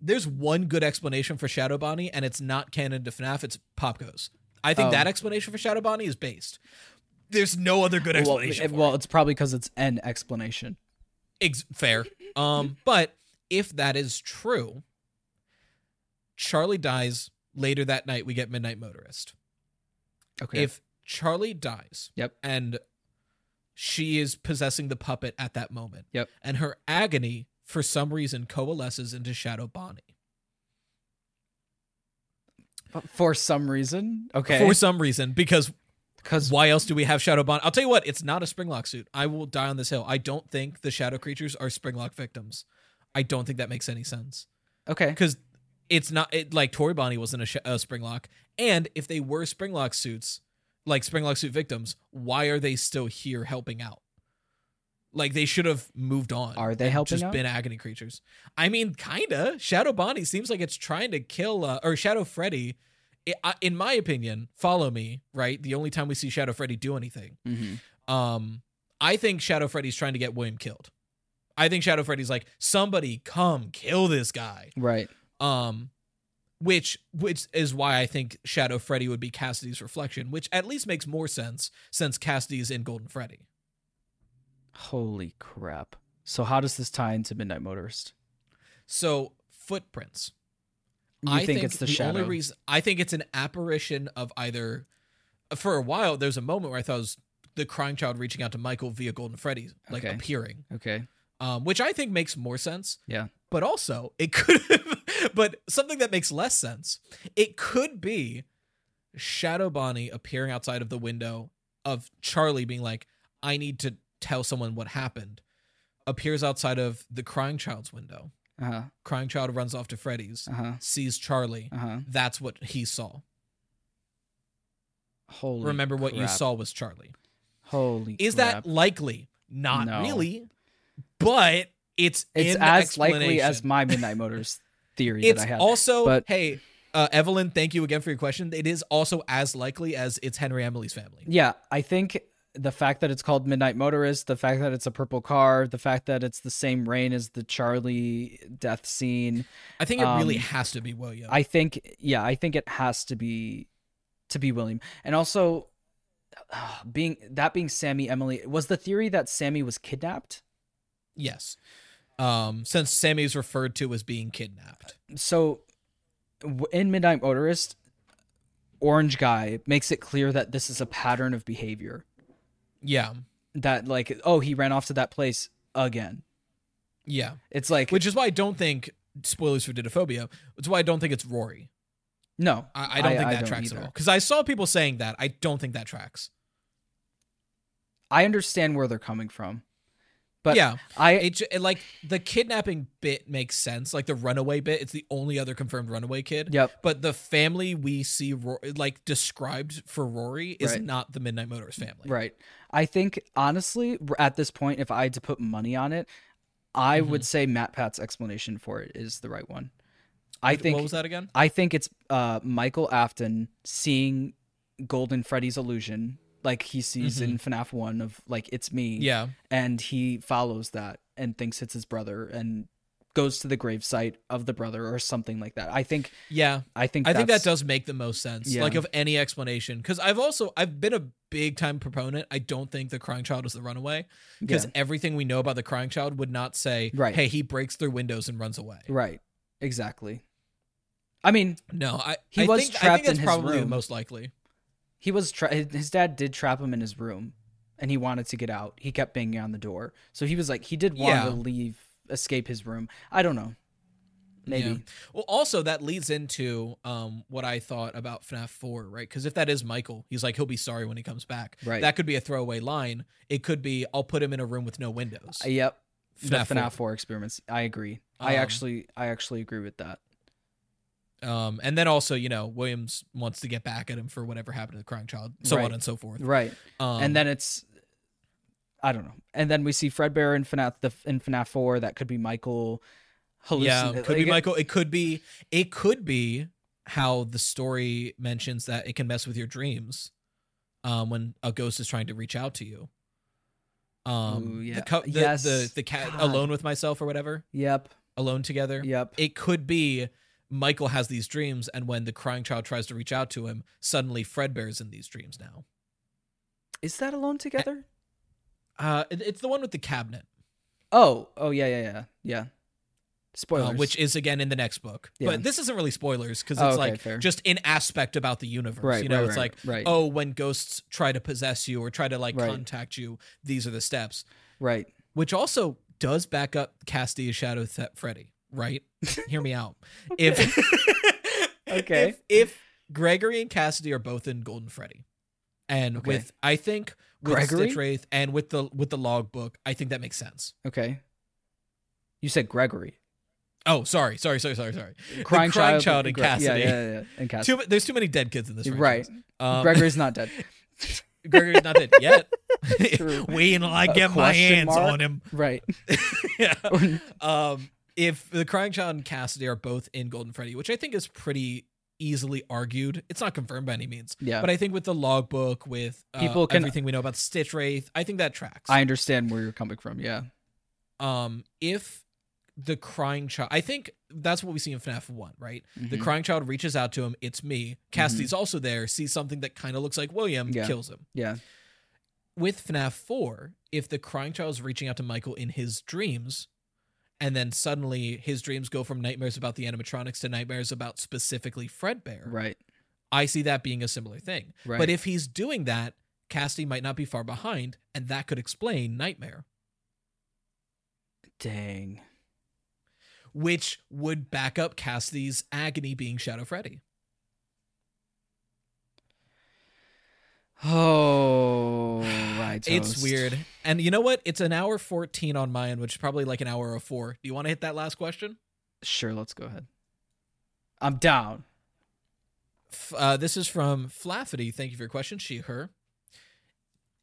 there's one good explanation for Shadow Bonnie, and it's not canon to F NAF, it's Pop Goes. I think um, that explanation for Shadow Bonnie is based. There's no other good explanation well, for it, Well, it's probably because it's an explanation. Ex- fair. Um, but if that is true, Charlie dies later that night. We get Midnight Motorist. Okay. If Charlie dies, yep, and she is possessing the puppet at that moment, yep, and her agony for some reason, coalesces into Shadow Bonnie. For some reason? Okay. For some reason, because why else do we have Shadow Bonnie? I'll tell you what, it's not a Springlock suit. I will die on this hill. I don't think the Shadow creatures are Springlock victims. I don't think that makes any sense. Okay. Because it's not, it, like, Tori Bonnie wasn't a, sh- a Springlock. And if they were Springlock suits, like Springlock suit victims, why are they still here helping out? Like, they should have moved on. Are they helping just out? Just been Agony creatures. I mean, kinda. Shadow Bonnie seems like it's trying to kill, uh, or Shadow Freddy, it, uh, in my opinion, follow me, right? The only time we see Shadow Freddy do anything. Mm-hmm. Um, I think Shadow Freddy's trying to get William killed. I think Shadow Freddy's like, somebody come kill this guy. Right. Um, which which is why I think Shadow Freddy would be Cassidy's reflection, which at least makes more sense since Cassidy's in Golden Freddy. Holy crap. So how does this tie into Midnight Motorist? So footprints. You I think, think it's the, the shadow. Only reason, I think it's an apparition of either, for a while, there's a moment where I thought it was the Crying Child reaching out to Michael via Golden Freddy, like okay. appearing. Okay. Um, which I think makes more sense. Yeah. But also it could have, but something that makes less sense. It could be Shadow Bonnie appearing outside of the window of Charlie being like, I need to tell someone what happened, appears outside of the Crying Child's window. Uh-huh. Crying Child runs off to Freddy's, uh-huh. sees Charlie. Uh-huh. That's what he saw. Holy Remember crap. What you saw was Charlie. Holy Is crap. That likely? Not no. really, but it's It's in as likely as my Midnight Motors theory it's that I have. Also, but- hey... Uh, Evelyn, thank you again for your question. It is also as likely as it's Henry Emily's family. Yeah, I think... The fact that it's called Midnight Motorist, the fact that it's a purple car, the fact that it's the same rain as the Charlie death scene. I think it um, really has to be William. I think, yeah, I think it has to be to be William. And also, uh, being that being Sammy Emily, was the theory that Sammy was kidnapped? Yes. Um, since Sammy is referred to as being kidnapped. So in Midnight Motorist, Orange Guy makes it clear that this is a pattern of behavior. Yeah. That like, oh, he ran off to that place again. Yeah. It's like... Which is why I don't think, spoilers for Didophobia, it's why I don't think it's Rory. No. I, I don't I, think that don't tracks either. At all. Because I saw people saying that. I don't think that tracks. I understand where they're coming from. But yeah. I it, it, like, the kidnapping bit makes sense. Like, the runaway bit, it's the only other confirmed runaway kid. Yep. But the family we see, like, described for Rory is right. not the Midnight Motorist family. Right. I think, honestly, at this point, if I had to put money on it, I mm-hmm. would say Matt Pat's explanation for it is the right one. I think, what was that again? I think it's uh, Michael Afton seeing Golden Freddy's illusion, like he sees mm-hmm. in FNAF one of like, it's me. Yeah. And he follows that and thinks it's his brother and goes to the gravesite of the brother or something like that. I think, yeah, I think, I think that does make the most sense. Yeah. Like of any explanation. Cause I've also, I've been a big time proponent. I don't think the Crying Child is the runaway because yeah. everything we know about the Crying Child would not say, right. hey, he breaks through windows and runs away. Right. Exactly. I mean, no, I, he I was think, trapped I think that's in his probably room. The most likely. He was tra- his dad did trap him in his room and he wanted to get out. He kept banging on the door. So he was like, he did want yeah. to leave, escape his room. I don't know. Maybe. Yeah. Well, also that leads into um, what I thought about FNAF four, right? Because if that is Michael, he's like, he'll be sorry when he comes back. Right. That could be a throwaway line. It could be, I'll put him in a room with no windows. Uh, yep. FNAF, the FNAF four experiments. I agree. Um, I actually, I actually agree with that. Um, and then also, you know, Williams wants to get back at him for whatever happened to the Crying Child, so right. on and so forth. Right. Um, and then it's, I don't know. And then we see Fredbear in FNAF, the, in FNAF four. That could be Michael. Hallucin- yeah, it could like, be Michael. It could be, it could be how the story mentions that it can mess with your dreams um, when a ghost is trying to reach out to you. Um, ooh, yeah. The, co- the, yes. the, the, the cat God. Alone with myself or whatever. Yep. Alone together. Yep. It could be Michael has these dreams, and when the Crying Child tries to reach out to him, suddenly Fredbear's in these dreams now. Is that Alone Together? Uh, it's the one with the cabinet. Oh, oh yeah, yeah, yeah, yeah. Spoilers. Uh, which is, again, in the next book. Yeah. But this isn't really spoilers, because it's oh, okay, like, fair. Just an aspect about the universe. Right, you know, right, it's right, like, right. oh, when ghosts try to possess you or try to, like, right. contact you, these are the steps. Right. Which also does back up Cassidy as Shadow Th- Freddy, right? Hear me out. If okay, if, if Gregory and Cassidy are both in Golden Freddy, and okay. with I think with Gregory? Stitch Wraith and with the with the logbook, I think that makes sense. Okay, you said Gregory. Oh, sorry, sorry, sorry, sorry, sorry. Crying, the crying child, child and Gre- Cassidy. Yeah, yeah, yeah. And Cassidy. Too, there's too many dead kids in this. Right. Um, Gregory's not dead. Gregory's not dead yet. Wait until I get my hands mark? on him. Right. yeah. Um, if the Crying Child and Cassidy are both in Golden Freddy, which I think is pretty easily argued. It's not confirmed by any means. Yeah. But I think with the logbook, with uh, People can, everything we know about Stitch Wraith, I think that tracks. I understand where you're coming from, yeah. Um, if the Crying Child, I think that's what we see in F NAF one, right? Mm-hmm. The Crying Child reaches out to him, it's me. Cassidy's mm-hmm. also there, sees something that kind of looks like William, yeah. kills him. Yeah. With F NAF four, if the Crying Child is reaching out to Michael in his dreams, and then suddenly his dreams go from nightmares about the animatronics to nightmares about specifically Fredbear. Right. I see that being a similar thing. Right. But if he's doing that, Cassidy might not be far behind, and that could explain Nightmare. Dang. Which would back up Cassidy's agony being Shadow Freddy. Oh, my toast. It's weird. And you know what? It's an hour fourteen on my end, which is probably like an hour of four. Do you want to hit that last question? Sure, let's go ahead. I'm down. Uh, this is from Flaffity. Thank you for your question. She, her.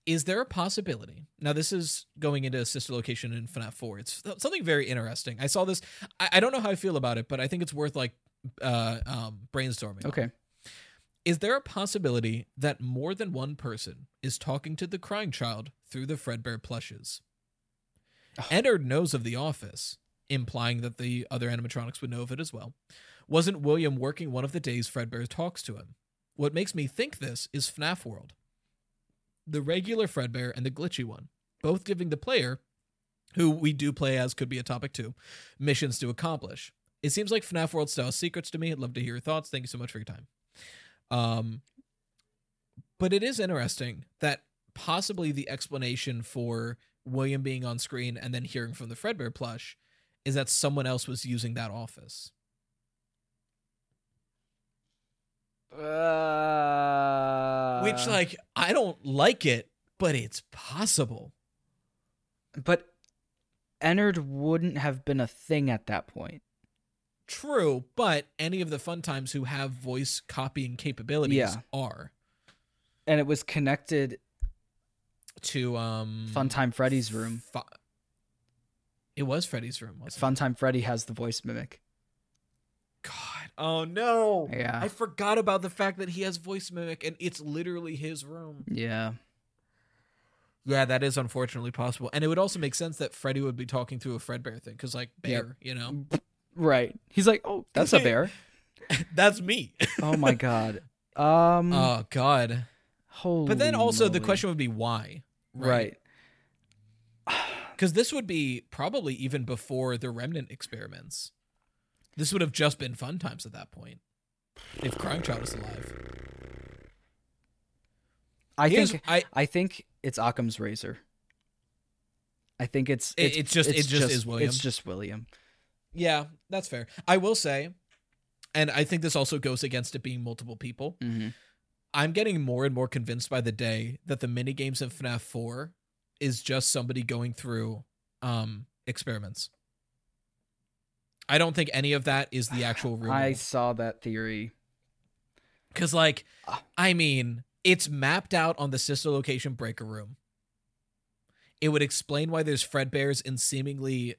Is there a possibility? Now, this is going into a Sister Location in F NAF four. It's something very interesting. I saw this. I, I don't know how I feel about it, but I think it's worth like uh, um, brainstorming. Okay. On. Is there a possibility that more than one person is talking to the Crying Child through the Fredbear plushes? Oh. Eddard knows of the office, implying that the other animatronics would know of it as well. Wasn't William working one of the days Fredbear talks to him? What makes me think this is F NAF World. The regular Fredbear and the glitchy one, both giving the player, who we do play as could be a topic too, missions to accomplish. It seems like F NAF World style secrets to me. I'd love to hear your thoughts. Thank you so much for your time. Um, but it is interesting that possibly the explanation for William being on screen and then hearing from the Fredbear plush is that someone else was using that office. Uh... Which, like, I don't like it, but it's possible. But Ennard wouldn't have been a thing at that point. True, but any of the fun times who have voice copying capabilities yeah. are. And it was connected to um Funtime Freddy's room. Fu- it was Freddy's room, wasn't Funtime it? Freddy has the voice mimic. God, oh no. Yeah. I forgot about the fact that he has voice mimic and it's literally his room. Yeah. Yeah, that is unfortunately possible. And it would also make sense that Freddy would be talking through a Fredbear thing, because like bear, yep. you know. Right. He's like, oh, that's a bear. That's me. Oh, my God. Um, oh, God. Holy but then also moly. The question would be why. Right. Because right. this would be probably even before the Remnant experiments. This would have just been fun times at that point. If Crying Child is alive. I Here's, think I, I think it's Occam's razor. I think it's... It's, it's just it's It just, just is William. It's just William. Yeah, that's fair. I will say, and I think this also goes against it being multiple people, mm-hmm. I'm getting more and more convinced by the day that the minigames in F NAF four is just somebody going through um, experiments. I don't think any of that is the actual real. I saw that theory. Because, like, I mean, it's mapped out on the Sister Location breaker room. It would explain why there's Fredbears in seemingly...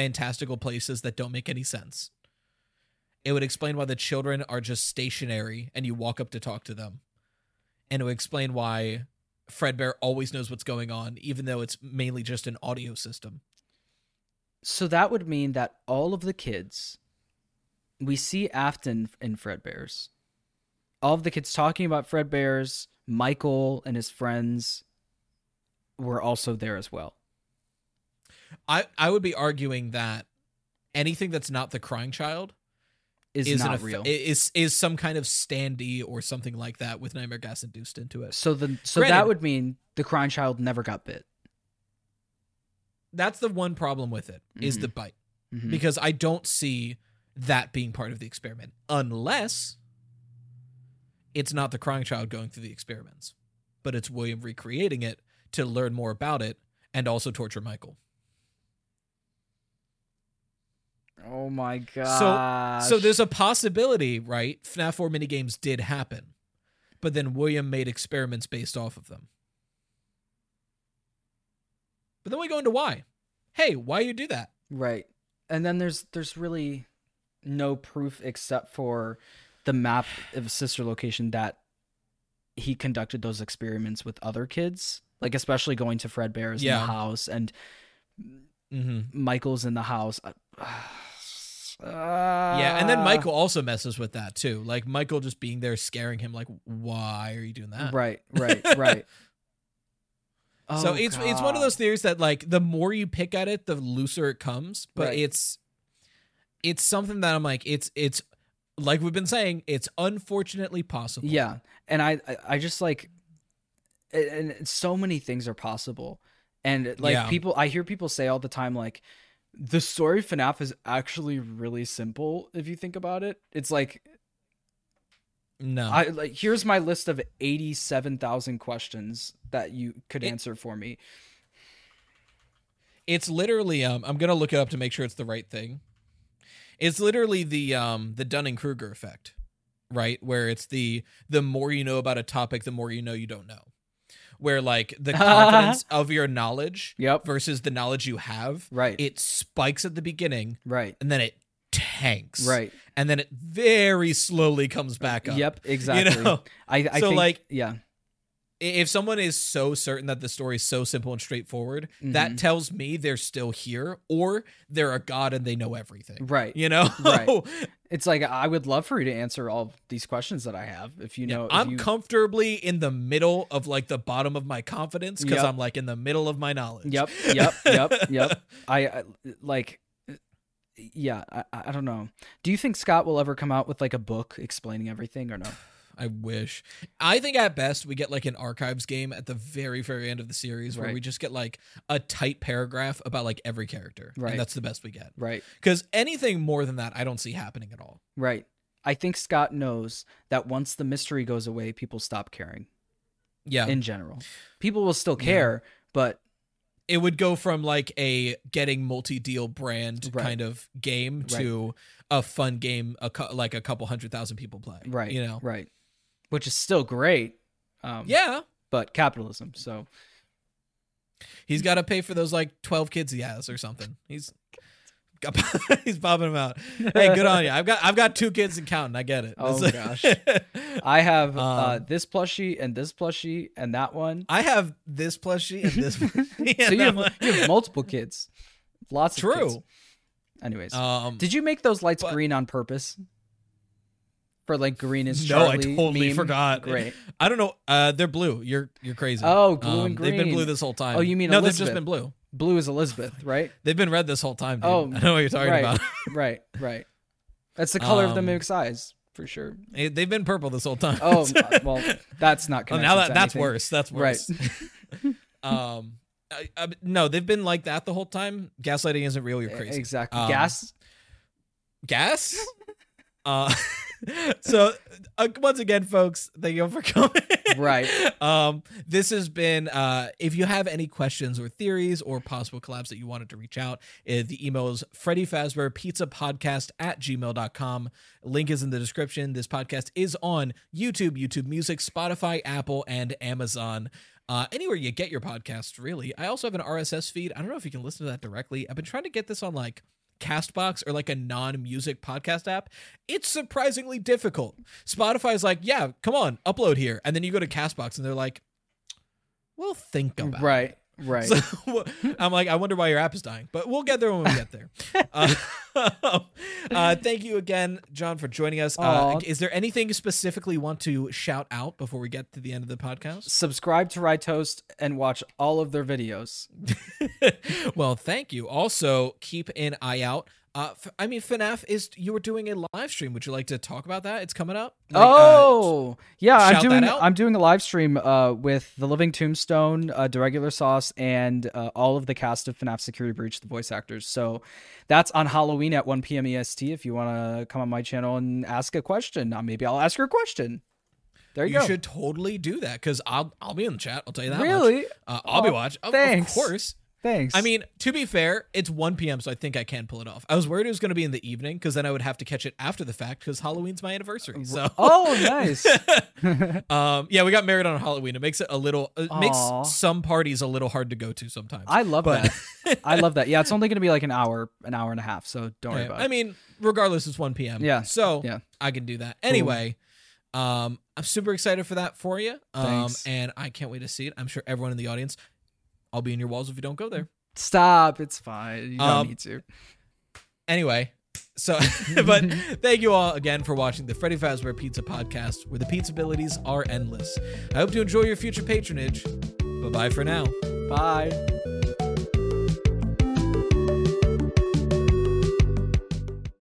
fantastical places that don't make any sense. It would explain why the children are just stationary and you walk up to talk to them. And it would explain why Fredbear always knows what's going on, even though it's mainly just an audio system. So that would mean that all of the kids, we see Afton in Fredbear's. All of the kids talking about Fredbear's, Michael and his friends were also there as well. I, I would be arguing that anything that's not the Crying Child is, is not an, real. Is is some kind of standee or something like that with Nightmare Gas induced into it. So the so Granted, that would mean the Crying Child never got bit. that's the one problem with it, mm-hmm. is the bite. Mm-hmm. Because I don't see that being part of the experiment, unless it's not the crying child going through the experiments, but it's William recreating it to learn more about it and also torture Michael. Oh my god! So, so there's a possibility, right? F NAF four minigames did happen, but then William made experiments based off of them. But then we go into why. Hey, why you do that? Right, and then there's there's really no proof except for the map of Sister Location that he conducted those experiments with other kids, like especially going to Fredbear's yeah. in the house and mm-hmm. Michael's in the house. Uh, yeah, and then Michael also messes with that too. Like Michael just being there scaring him, like, why are you doing that? Right, right, right. Oh, so it's God. It's one of those theories that like the more you pick at it, the looser it comes. But right. it's it's something that I'm like, it's it's like we've been saying, it's unfortunately possible. Yeah. And I I just like and so many things are possible. And like yeah. people I hear people say all the time, like, the story of F NAF is actually really simple if you think about it. It's like, no, I like here's my list of eighty-seven thousand questions that you could it, answer for me. It's literally um I'm going to look it up to make sure it's the right thing. It's literally the um the Dunning-Kruger effect, right? Where it's the the more you know about a topic, the more you know you don't know. Where like the confidence of your knowledge yep. versus the knowledge you have, right? It spikes at the beginning, right, and then it tanks, right, and then it very slowly comes back up. Yep, exactly. You know? I, I so think, like yeah, if someone is so certain that the story is so simple and straightforward, mm-hmm. that tells me they're still here, or they're a god and they know everything, right? You know, right. It's like, I would love for you to answer all these questions that I have. If you know, yeah, I'm if you... comfortably in the middle of like the bottom of my confidence because yep. I'm like in the middle of my knowledge. Yep, yep, yep, yep. I, I like, yeah, I, I don't know. Do you think Scott will ever come out with like a book explaining everything or no? I wish. I think at best we get like an archives game at the very, very end of the series where right. we just get like a tight paragraph about like every character. Right. And that's the best we get. Right. Because anything more than that, I don't see happening at all. Right. I think Scott knows that once the mystery goes away, people stop caring. Yeah. In general. People will still care, yeah. but it would go from like a getting multi-deal brand right. kind of game right. to a fun game, a co- like a couple hundred thousand people play. Right. You know? Right. Which is still great. Um, yeah. But capitalism, so. He's got to pay for those, like, twelve kids he has or something. He's he's bobbing them out. Hey, good on you. I've got I've got two kids and counting. I get it. Oh, gosh. I have um, uh, this plushie and this plushie and that one. I have this plushie and this plushie and so you have, one. you have multiple kids. Lots True. Of kids. True. Anyways. Um, did you make those lights but, green on purpose? Or like green is Charlie. No, I totally meme. Forgot. Great. I don't know. Uh, they're blue. You're you're crazy. Oh, blue um, and green. They've been blue this whole time. Oh, you mean no? Elizabeth. They've just been blue. Blue is Elizabeth, right? They've been red this whole time. Dude. Oh, I know what you're talking right, about. Right, right. That's the color um, of the mimic's eyes for sure. It, they've been purple this whole time. Oh, well, that's not. Well, now that to that's anything. Worse. That's worse. Right. um, I, I, no, they've been like that the whole time. Gaslighting isn't real. You're crazy. Exactly. Um, gas. Gas. Uh. So uh, once again, folks, thank you for coming. Right. Um, this has been, uh, if you have any questions or theories or possible collabs that you wanted to reach out, uh, the email is Freddy Fazbear Pizza Podcast at gmail dot com. Link is in the description. This podcast is on YouTube, YouTube Music, Spotify, Apple, and Amazon. Uh, anywhere you get your podcasts, really. I also have an R S S feed. I don't know if you can listen to that directly. I've been trying to get this on like Castbox or like a non-music podcast app. It's surprisingly difficult. Spotify's like, yeah, come on, upload here, and then you go to Castbox and they're like, we'll think about right, it. Right, right. So, I'm like, I wonder why your app is dying, but we'll get there when we get there. uh, uh, thank you again, John, for joining us. Uh, is there anything specifically you want to shout out before we get to the end of the podcast? Subscribe to Rye Toast and watch all of their videos. Well, thank you. Also, keep an eye out. Uh, f I mean, FNAF is, you were doing a live stream. Would you like to talk about that? It's coming up. Like, oh, uh, yeah. I'm doing, I'm doing a live stream uh, with The Living Tombstone, uh, DeRegular Sauce, and uh, all of the cast of FNAF Security Breach, the voice actors. So that's on Halloween at one P M E S T. If you want to come on my channel and ask a question, uh, maybe I'll ask your question. There you, you go. You should totally do that, because I'll, I'll be in the chat. I'll tell you that Really? Much. Uh, I'll oh, be watching. Oh, thanks. Of course. Thanks. I mean, to be fair, it's one P M, so I think I can pull it off. I was worried it was going to be in the evening, because then I would have to catch it after the fact, because Halloween's my anniversary. So. Oh, nice. um, yeah, we got married on Halloween. It makes it a little, it Aww. makes some parties a little hard to go to sometimes. I love but... that. I love that. Yeah, it's only going to be like an hour, an hour and a half, so don't yeah, worry about I it. I mean, regardless, it's one P M. Yeah. So yeah. I can do that. Anyway. Cool. Um, I'm super excited for that for you. Um, Thanks. And I can't wait to see it. I'm sure everyone in the audience, I'll be in your walls if you don't go there. Stop. It's fine. You don't um, need to. Anyway, so, but thank you all again for watching the Freddy Fazbear Pizza Podcast, where the pizza abilities are endless. I hope to enjoy your future patronage. Bye-bye for now. Bye.